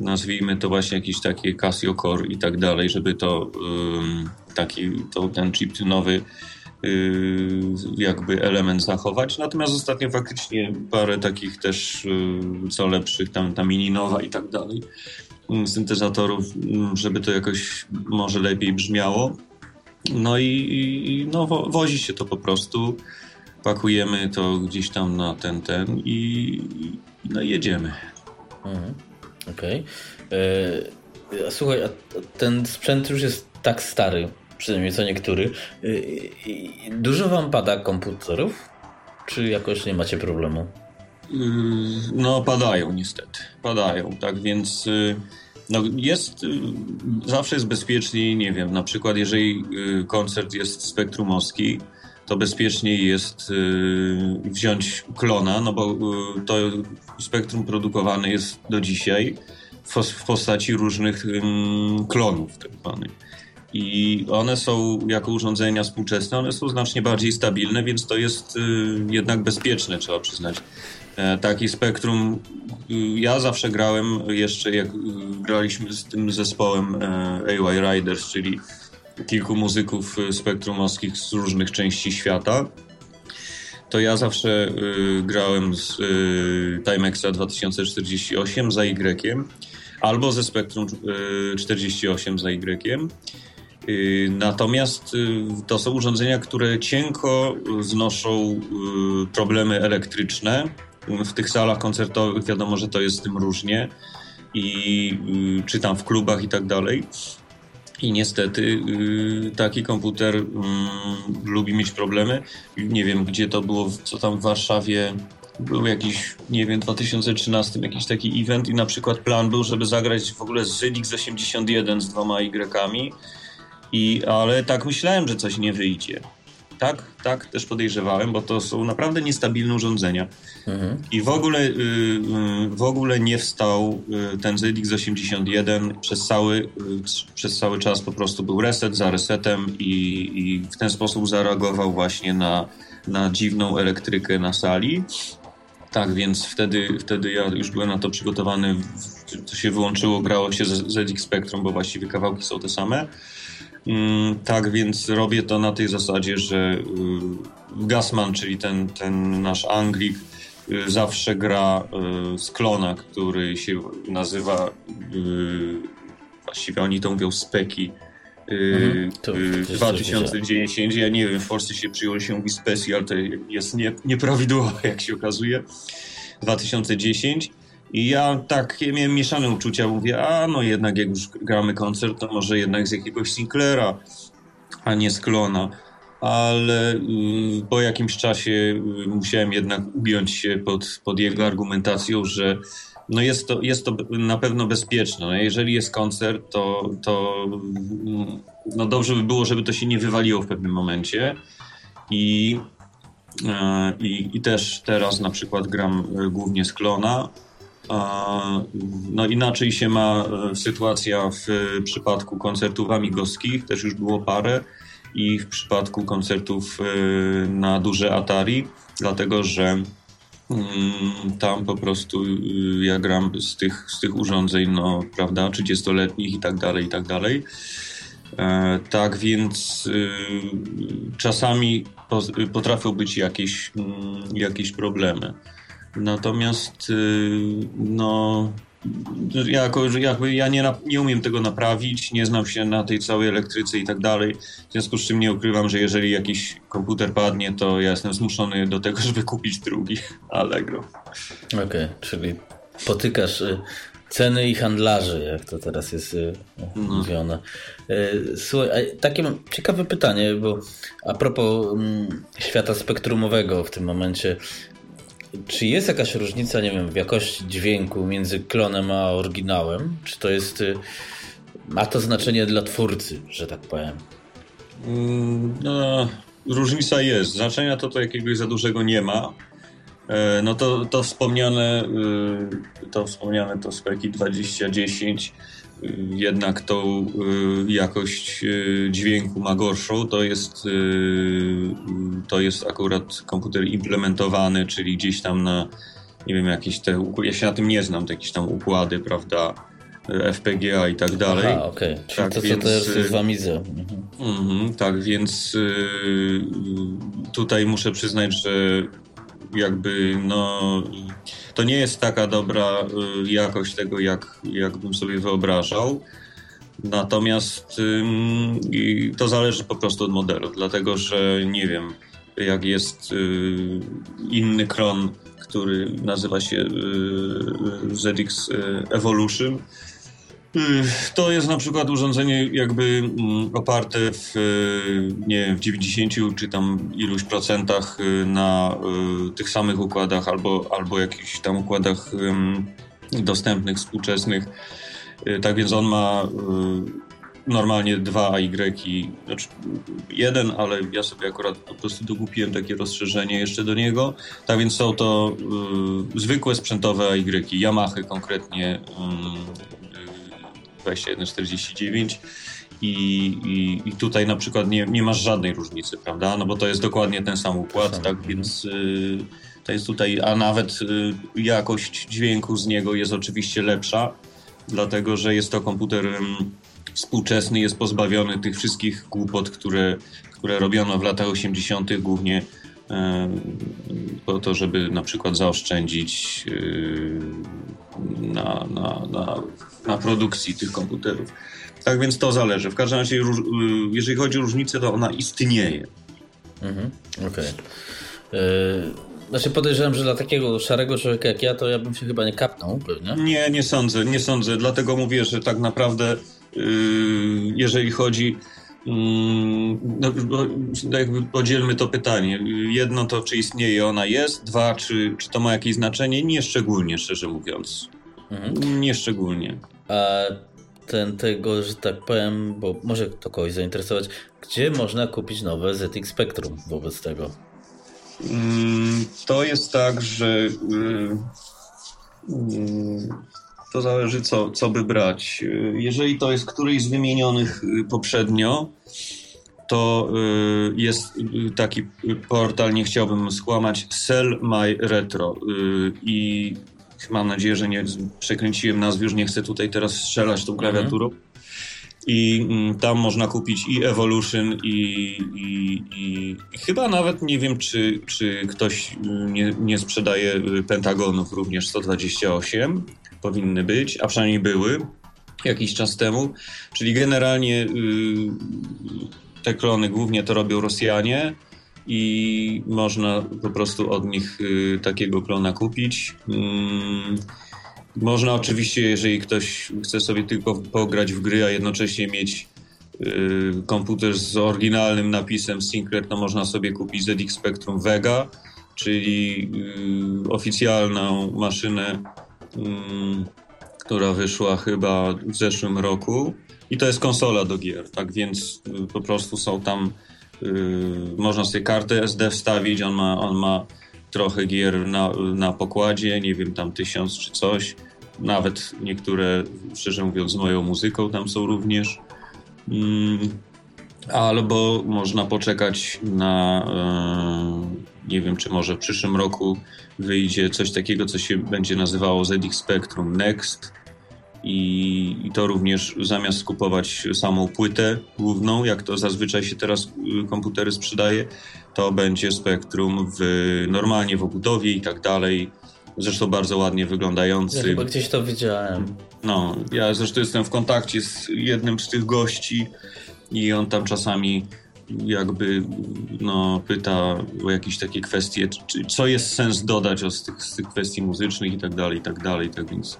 nazwijmy to właśnie jakieś takie Casio Core i tak dalej, żeby to taki, to ten chip nowy jakby element zachować. Natomiast ostatnio faktycznie parę takich też co lepszych, tam ta mini nowa i tak dalej, syntezatorów, żeby to jakoś może lepiej brzmiało. No i no, wo- wozi się to po prostu, pakujemy to gdzieś tam na ten, ten i no, jedziemy. Mhm. Okej. Okay. Słuchaj, a ten sprzęt już jest tak stary, przynajmniej co niektóry. Dużo wam pada komputerów? Czy jakoś nie macie problemu? No padają niestety, padają, tak więc... No jest, zawsze jest bezpieczniej, nie wiem, na przykład jeżeli koncert jest spektrumowski, to bezpieczniej jest wziąć klona, no bo to spektrum produkowane jest do dzisiaj w postaci różnych klonów tak zwanych. I one są, jako urządzenia współczesne, one są znacznie bardziej stabilne, więc to jest jednak bezpieczne, trzeba przyznać. Taki spektrum, ja zawsze grałem jeszcze jak graliśmy z tym zespołem A Y Riders, czyli kilku muzyków spektrumowskich z różnych części świata, to ja zawsze grałem z Timexa dwa tysiące czterdzieści osiem za Y albo ze spektrum czterdzieści osiem za Y. Natomiast to są urządzenia, które cienko znoszą problemy elektryczne. W tych salach koncertowych wiadomo, że to jest z tym różnie i czy tam w klubach i tak dalej. I niestety taki komputer mm, lubi mieć problemy. Nie wiem, gdzie to było, co tam w Warszawie był jakiś, nie wiem, w dwa tysiące trzynastym jakiś taki event i na przykład plan był, żeby zagrać w ogóle z Z X osiemdziesiąt jeden z dwoma Y-ami. I, ale tak myślałem, że coś nie wyjdzie. Tak, tak też podejrzewałem, bo to są naprawdę niestabilne urządzenia. Mhm. I w ogóle, w ogóle nie wstał ten Z X osiemdziesiąt jeden. Przez cały, przez cały czas po prostu był reset za resetem i, i w ten sposób zareagował właśnie na, na dziwną elektrykę na sali. Tak, więc wtedy, wtedy ja już byłem na to przygotowany. To się wyłączyło, grało się Z X Spectrum, bo właściwie kawałki są te same. Tak więc robię to na tej zasadzie, że Gasman, czyli ten, ten nasz Anglik, zawsze gra z klona, który się nazywa, właściwie oni to mówią Speki, mhm, dwa tysiące dziesięć. Ja nie wiem, w Polsce się przyjął się mówi Speci, ale to jest nie, nieprawidłowe, jak się okazuje. dwa tysiące dziesięć. I ja takie miałem mieszane uczucia, mówię, a no jednak jak już gramy koncert, to może jednak z jakiegoś Sinclaira, a nie z klona. Ale po jakimś czasie musiałem jednak ugiąć się pod, pod jego argumentacją, że no jest to, jest to na pewno bezpieczne. No jeżeli jest koncert, to, to no dobrze by było, żeby to się nie wywaliło w pewnym momencie. I, i, i też teraz na przykład gram głównie z klona. No inaczej się ma sytuacja w przypadku koncertów amigowskich, też już było parę, i w przypadku koncertów na duże Atari, dlatego że tam po prostu ja gram z tych, z tych urządzeń, no prawda, trzydziestoletnich i tak dalej, i tak dalej. Tak więc czasami potrafią być jakieś, jakieś problemy. Natomiast no, jako, jakby ja nie, nie umiem tego naprawić, nie znam się na tej całej elektryce i tak dalej. W związku z czym nie ukrywam, że jeżeli jakiś komputer padnie, to ja jestem zmuszony do tego, żeby kupić drugi Allegro. Okej, okay, czyli potykasz ceny i handlarzy, jak to teraz jest mówione. No. Słuchaj, takie ciekawe pytanie, bo a propos świata spektrumowego w tym momencie. Czy jest jakaś różnica, nie wiem, w jakości dźwięku między klonem a oryginałem? Czy to jest... Ma to znaczenie dla twórcy, że tak powiem? No, różnica jest. Znaczenia to, to jakiegoś za dużego nie ma. No to, to wspomniane to wspomniane to speki dwadzieścia dziesięć jednak tą jakość dźwięku ma gorszą. To jest, to jest akurat komputer implementowany, czyli gdzieś tam na, nie wiem, jakieś te, ja się na tym nie znam, te jakieś tam układy, prawda, F P G A i tak dalej. Aha, okej. Okay. Tak, to co teraz jest w Amidze. Mhm. Tak, więc tutaj muszę przyznać, że jakby no to nie jest taka dobra jakość tego, jak, jak bym sobie wyobrażał. Natomiast to zależy po prostu od modelu, dlatego że nie wiem, jak jest inny kron, który nazywa się Z X Evolution. To jest na przykład urządzenie jakby oparte w, nie wiem, w dziewięćdziesięciu czy tam iluś procentach na tych samych układach albo, albo jakichś tam układach dostępnych, współczesnych. Tak więc on ma normalnie dwa A Y, znaczy jeden, ale ja sobie akurat po prostu dokupiłem takie rozszerzenie jeszcze do niego. Tak więc są to zwykłe sprzętowe A Y, Yamahy konkretnie dwadzieścia jeden czterdzieści dziewięć i, i, i tutaj na przykład nie, nie masz żadnej różnicy, prawda? No bo to jest dokładnie ten sam układ, tak więc y, to jest tutaj, a nawet y, jakość dźwięku z niego jest oczywiście lepsza, dlatego że jest to komputer y, współczesny, jest pozbawiony tych wszystkich głupot, które, które robiono w latach osiemdziesiątych głównie y, po to, żeby na przykład zaoszczędzić y, na, na, na na produkcji tych komputerów. Tak więc to zależy. W każdym razie, jeżeli chodzi o różnicę, to ona istnieje. Mhm, okej. Okay. Yy, znaczy podejrzewam, że dla takiego szarego człowieka jak ja, to ja bym się chyba nie kapnął pewnie. Nie, nie sądzę, nie sądzę. Dlatego mówię, że tak naprawdę yy, jeżeli chodzi yy, no, jakby podzielmy to pytanie. Jedno to, czy istnieje, ona jest. Dwa, czy, czy to ma jakieś znaczenie? Nie szczególnie, szczerze mówiąc. Mhm. Nie szczególnie. A ten tego, że tak powiem, bo może to kogoś zainteresować, gdzie można kupić nowe Z X Spectrum wobec tego? To jest tak, że to zależy co, co by brać. Jeżeli to jest któryś z wymienionych poprzednio, to jest taki portal, nie chciałbym skłamać, Sell My Retro i mam nadzieję, że nie przekręciłem nazwy, już nie chcę tutaj teraz strzelać tą klawiaturą. I tam można kupić i Evolution i, i, i, i chyba nawet nie wiem, czy, czy ktoś nie, nie sprzedaje Pentagonów również sto dwadzieścia osiem. Powinny być, a przynajmniej były jakiś czas temu. Czyli generalnie te klony głównie to robią Rosjanie. I można po prostu od nich y, takiego klona kupić. Mm, można oczywiście, jeżeli ktoś chce sobie tylko pograć w gry, a jednocześnie mieć y, komputer z oryginalnym napisem Sinclair, to można sobie kupić Z X Spectrum Vega, czyli y, oficjalną maszynę, y, która wyszła chyba w zeszłym roku. I to jest konsola do gier, tak więc y, po prostu są tam Yy, można sobie kartę S D wstawić, on ma, on ma trochę gier na, na pokładzie, nie wiem, tam tysiąc czy coś, nawet niektóre, szczerze mówiąc, z moją muzyką tam są również, yy, albo można poczekać na, yy, nie wiem, czy może w przyszłym roku wyjdzie coś takiego, co się będzie nazywało Z X Spectrum Next. I to również zamiast kupować samą płytę główną, jak to zazwyczaj się teraz komputery sprzedaje, to będzie spektrum w, normalnie w obudowie i tak dalej. Zresztą bardzo ładnie wyglądający. Ja chyba gdzieś to widziałem. No, ja zresztą jestem w kontakcie z jednym z tych gości i on tam czasami jakby no, pyta o jakieś takie kwestie, czy, co jest sens dodać z tych, z tych kwestii muzycznych i tak dalej, i tak dalej, tak więc...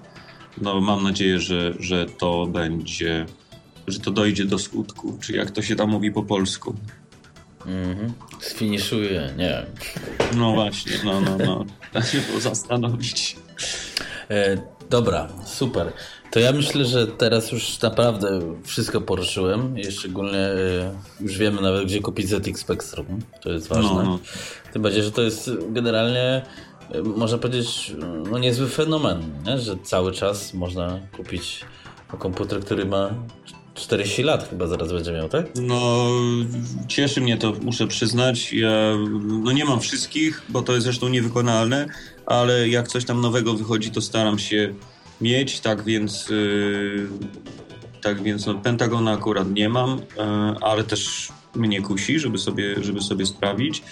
No, mam nadzieję, że, że to będzie, że to dojdzie do skutku, czy jak to się tam mówi po polsku. Mhm. Sfiniszuje, nie wiem. No właśnie, no, no, no. Trzeba się było zastanowić. E, dobra, super. To ja myślę, że teraz już naprawdę wszystko poruszyłem i szczególnie e, już wiemy nawet, gdzie kupić Z X Spectrum. To jest ważne. No, no. Tym bardziej, że to jest generalnie można powiedzieć, no niezły fenomen, nie? Że cały czas można kupić komputer, który ma czterdzieści lat chyba zaraz będzie miał, tak? No, cieszy mnie to, muszę przyznać. Ja no nie mam wszystkich, bo to jest zresztą niewykonalne, ale jak coś tam nowego wychodzi, to staram się mieć, tak więc yy, tak więc no, Pentagona akurat nie mam, yy, ale też mnie kusi, żeby sobie, żeby sobie sprawić.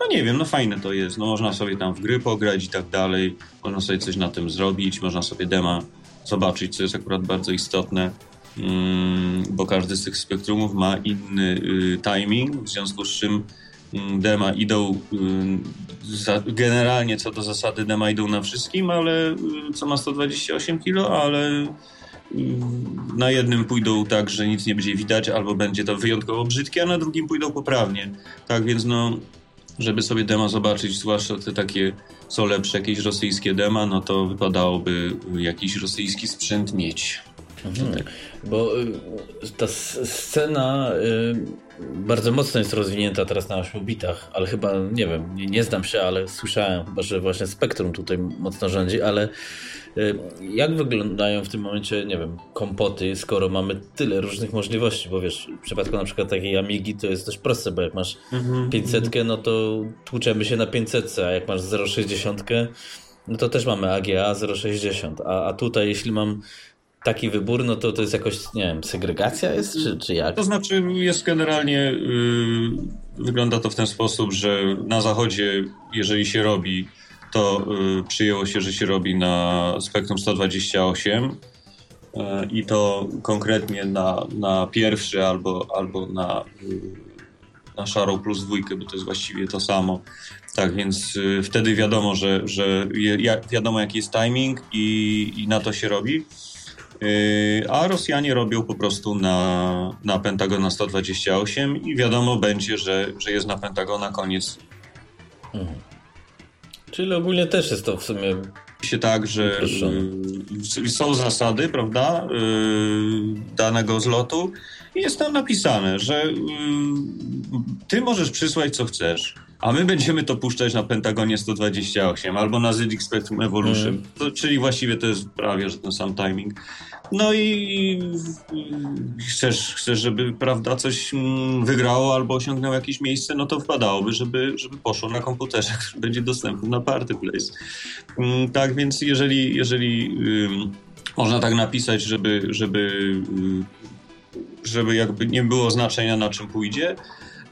No nie wiem, no fajne to jest. No można sobie tam w gry pograć i tak dalej, można sobie coś na tym zrobić, można sobie dema zobaczyć, co jest akurat bardzo istotne, bo każdy z tych spektrumów ma inny timing, w związku z czym dema idą generalnie co do zasady dema idą na wszystkim, ale co ma sto dwadzieścia osiem kilo, ale na jednym pójdą tak, że nic nie będzie widać albo będzie to wyjątkowo brzydkie, a na drugim pójdą poprawnie. Tak więc no, żeby sobie dema zobaczyć, zwłaszcza te takie co lepsze, jakieś rosyjskie dema, no to wypadałoby jakiś rosyjski sprzęt mieć. Mhm. Tak. Bo ta scena bardzo mocno jest rozwinięta teraz na ośmiu bitach, ale chyba, nie wiem, nie, nie znam się, ale słyszałem chyba, że właśnie Spektrum tutaj mocno rządzi, ale jak wyglądają w tym momencie, nie wiem, kompoty, skoro mamy tyle różnych możliwości, bo wiesz, w przypadku na przykład takiej Amigi to jest dość proste, bo jak masz mhm, pięćsetkę, no to tłuczemy się na pięćsetce, a jak masz zero przecinek sześćdziesiąt, no to też mamy A G A zero przecinek sześćdziesiąt, a, a tutaj jeśli mam taki wybór, no to to jest jakoś, nie wiem, segregacja jest, czy, czy jak? To znaczy jest generalnie, yy, wygląda to w ten sposób, że na zachodzie, jeżeli się robi, to yy, przyjęło się, że się robi na spektrum sto dwadzieścia osiem yy, i to konkretnie na, na pierwszy albo, albo na, yy, na szarą plus dwójkę, bo to jest właściwie to samo. Tak, więc yy, wtedy wiadomo, że, że jak, wiadomo jaki jest timing i, i na to się robi. A Rosjanie robią po prostu na, na Pentagona sto dwadzieścia osiem i wiadomo będzie, że, że jest na Pentagona, koniec. Mhm. Czyli ogólnie też jest to w sumie się tak, że y, są zasady, prawda, y, danego zlotu i jest tam napisane, że y, ty możesz przysłać co chcesz, a my będziemy to puszczać na Pentagonie sto dwadzieścia osiem albo na Z X Spectrum Evolution, hmm. to, czyli właściwie to jest prawie że ten sam timing. No i chcesz, chcesz, żeby prawda coś wygrało albo osiągnął jakieś miejsce, no to wpadałoby, żeby, żeby poszło na komputerze, który będzie dostępny na Party Place. Tak więc jeżeli, jeżeli można tak napisać, żeby, żeby, żeby jakby nie było znaczenia na czym pójdzie,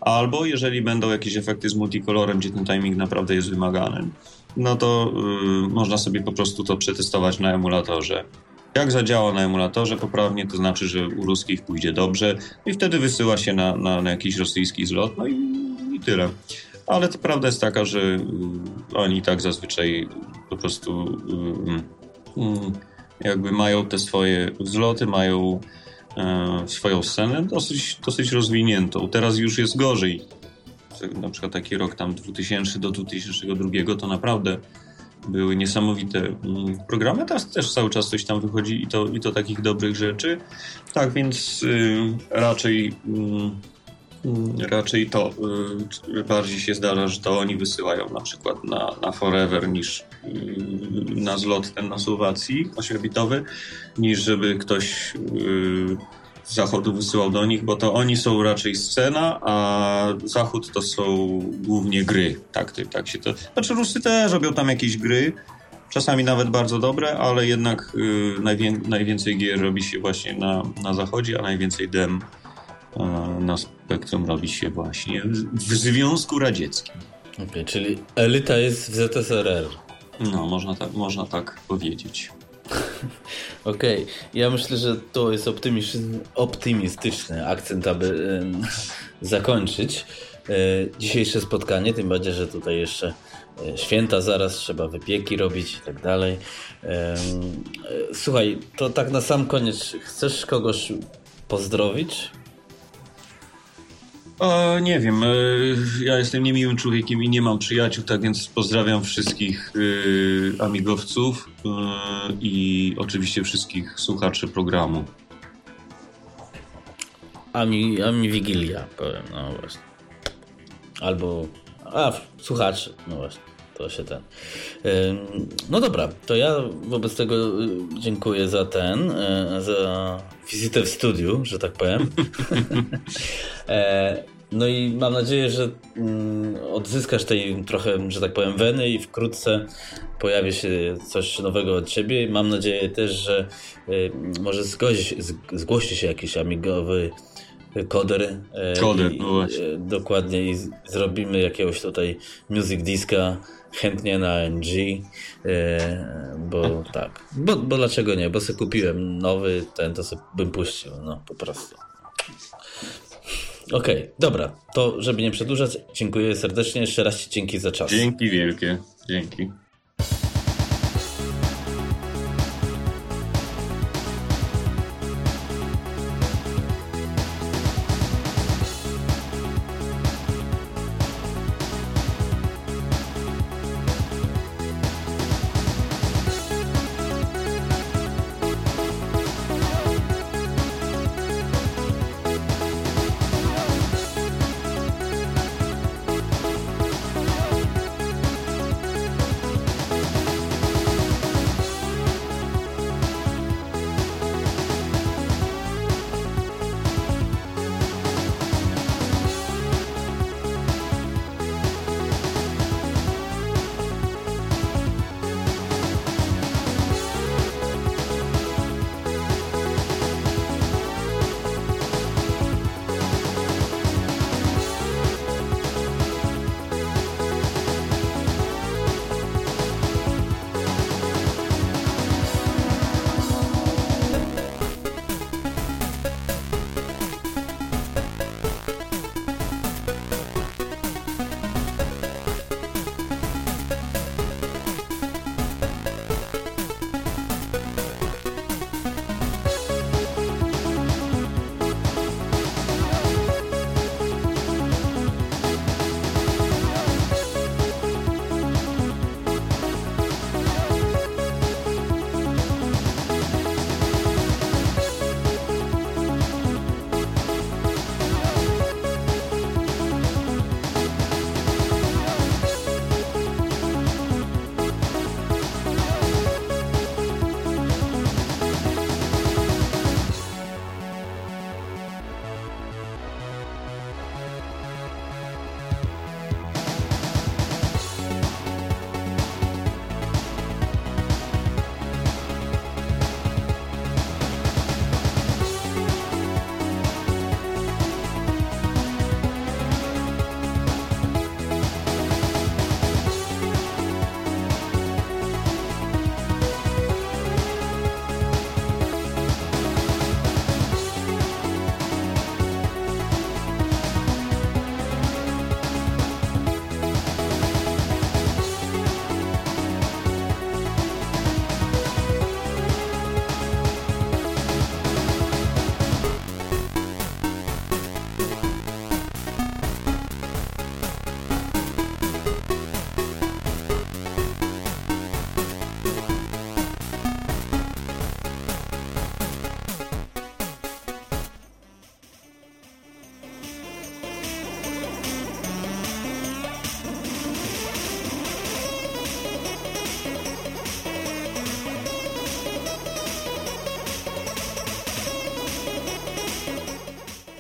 albo jeżeli będą jakieś efekty z multikolorem, gdzie ten timing naprawdę jest wymagany, no to yy, można sobie po prostu to przetestować na emulatorze. Jak zadziała na emulatorze poprawnie, to znaczy, że u ruskich pójdzie dobrze i wtedy wysyła się na, na, na jakiś rosyjski zlot, no i, i tyle. Ale to prawda jest taka, że yy, oni tak zazwyczaj po prostu yy, yy, jakby mają te swoje zloty, mają swoją scenę dosyć, dosyć rozwiniętą. Teraz już jest gorzej. Na przykład taki rok tam dwutysięczny do dwa tysiące drugiego to naprawdę były niesamowite programy. Teraz też cały czas coś tam wychodzi i to, i to takich dobrych rzeczy. Tak więc yy, raczej yy, raczej to yy, bardziej się zdarza, że to oni wysyłają na przykład na, na Forever niż yy, na zlot ten na Słowacji ośmiobitowy, niż żeby ktoś yy, z Zachodu wysyłał do nich, bo to oni są raczej scena, a Zachód to są głównie gry. Tak, tak się to... Znaczy Rusy też robią tam jakieś gry, czasami nawet bardzo dobre, ale jednak yy, najwię- najwięcej gier robi się właśnie na, na Zachodzie, a najwięcej dem yy, na Spektrum robi się właśnie w, w Związku Radzieckim. Okay, czyli elita jest w Z S R R. No, można, ta- można tak powiedzieć. Okej, okay. Ja myślę, że to jest optymistyczny, optymistyczny akcent, aby y, zakończyć y, dzisiejsze spotkanie, tym bardziej, że tutaj jeszcze y, święta zaraz, trzeba wypieki robić i tak dalej. Y, y, słuchaj, to tak na sam koniec, chcesz kogoś pozdrowić? O, nie wiem, ja jestem niemiłym człowiekiem i nie mam przyjaciół, tak więc pozdrawiam wszystkich y, amigowców y, i oczywiście wszystkich słuchaczy programu. Ami, Ami Wigilia, powiem, no właśnie. Albo, a, słuchaczy, no właśnie. To się ten. No dobra, to ja wobec tego dziękuję za ten, za wizytę w studiu, że tak powiem. No i mam nadzieję, że odzyskasz tej trochę, że tak powiem, weny i wkrótce pojawi się coś nowego od ciebie. Mam nadzieję też, że może zgłosi, zgłosi się jakiś amigowy koder, koder i, no i, dokładnie, i zrobimy jakiegoś tutaj music diska chętnie na N G, bo tak, bo, bo dlaczego nie, bo sobie kupiłem nowy, ten to sobie bym puścił, no po prostu. Okej, okay, dobra, to żeby nie przedłużać, dziękuję serdecznie, jeszcze raz ci dzięki za czas. Dzięki wielkie, dzięki.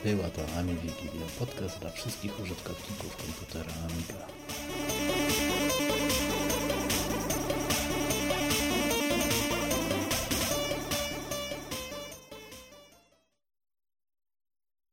Była to Ami Wigilia, podcast dla wszystkich użytkowników komputera Amiga.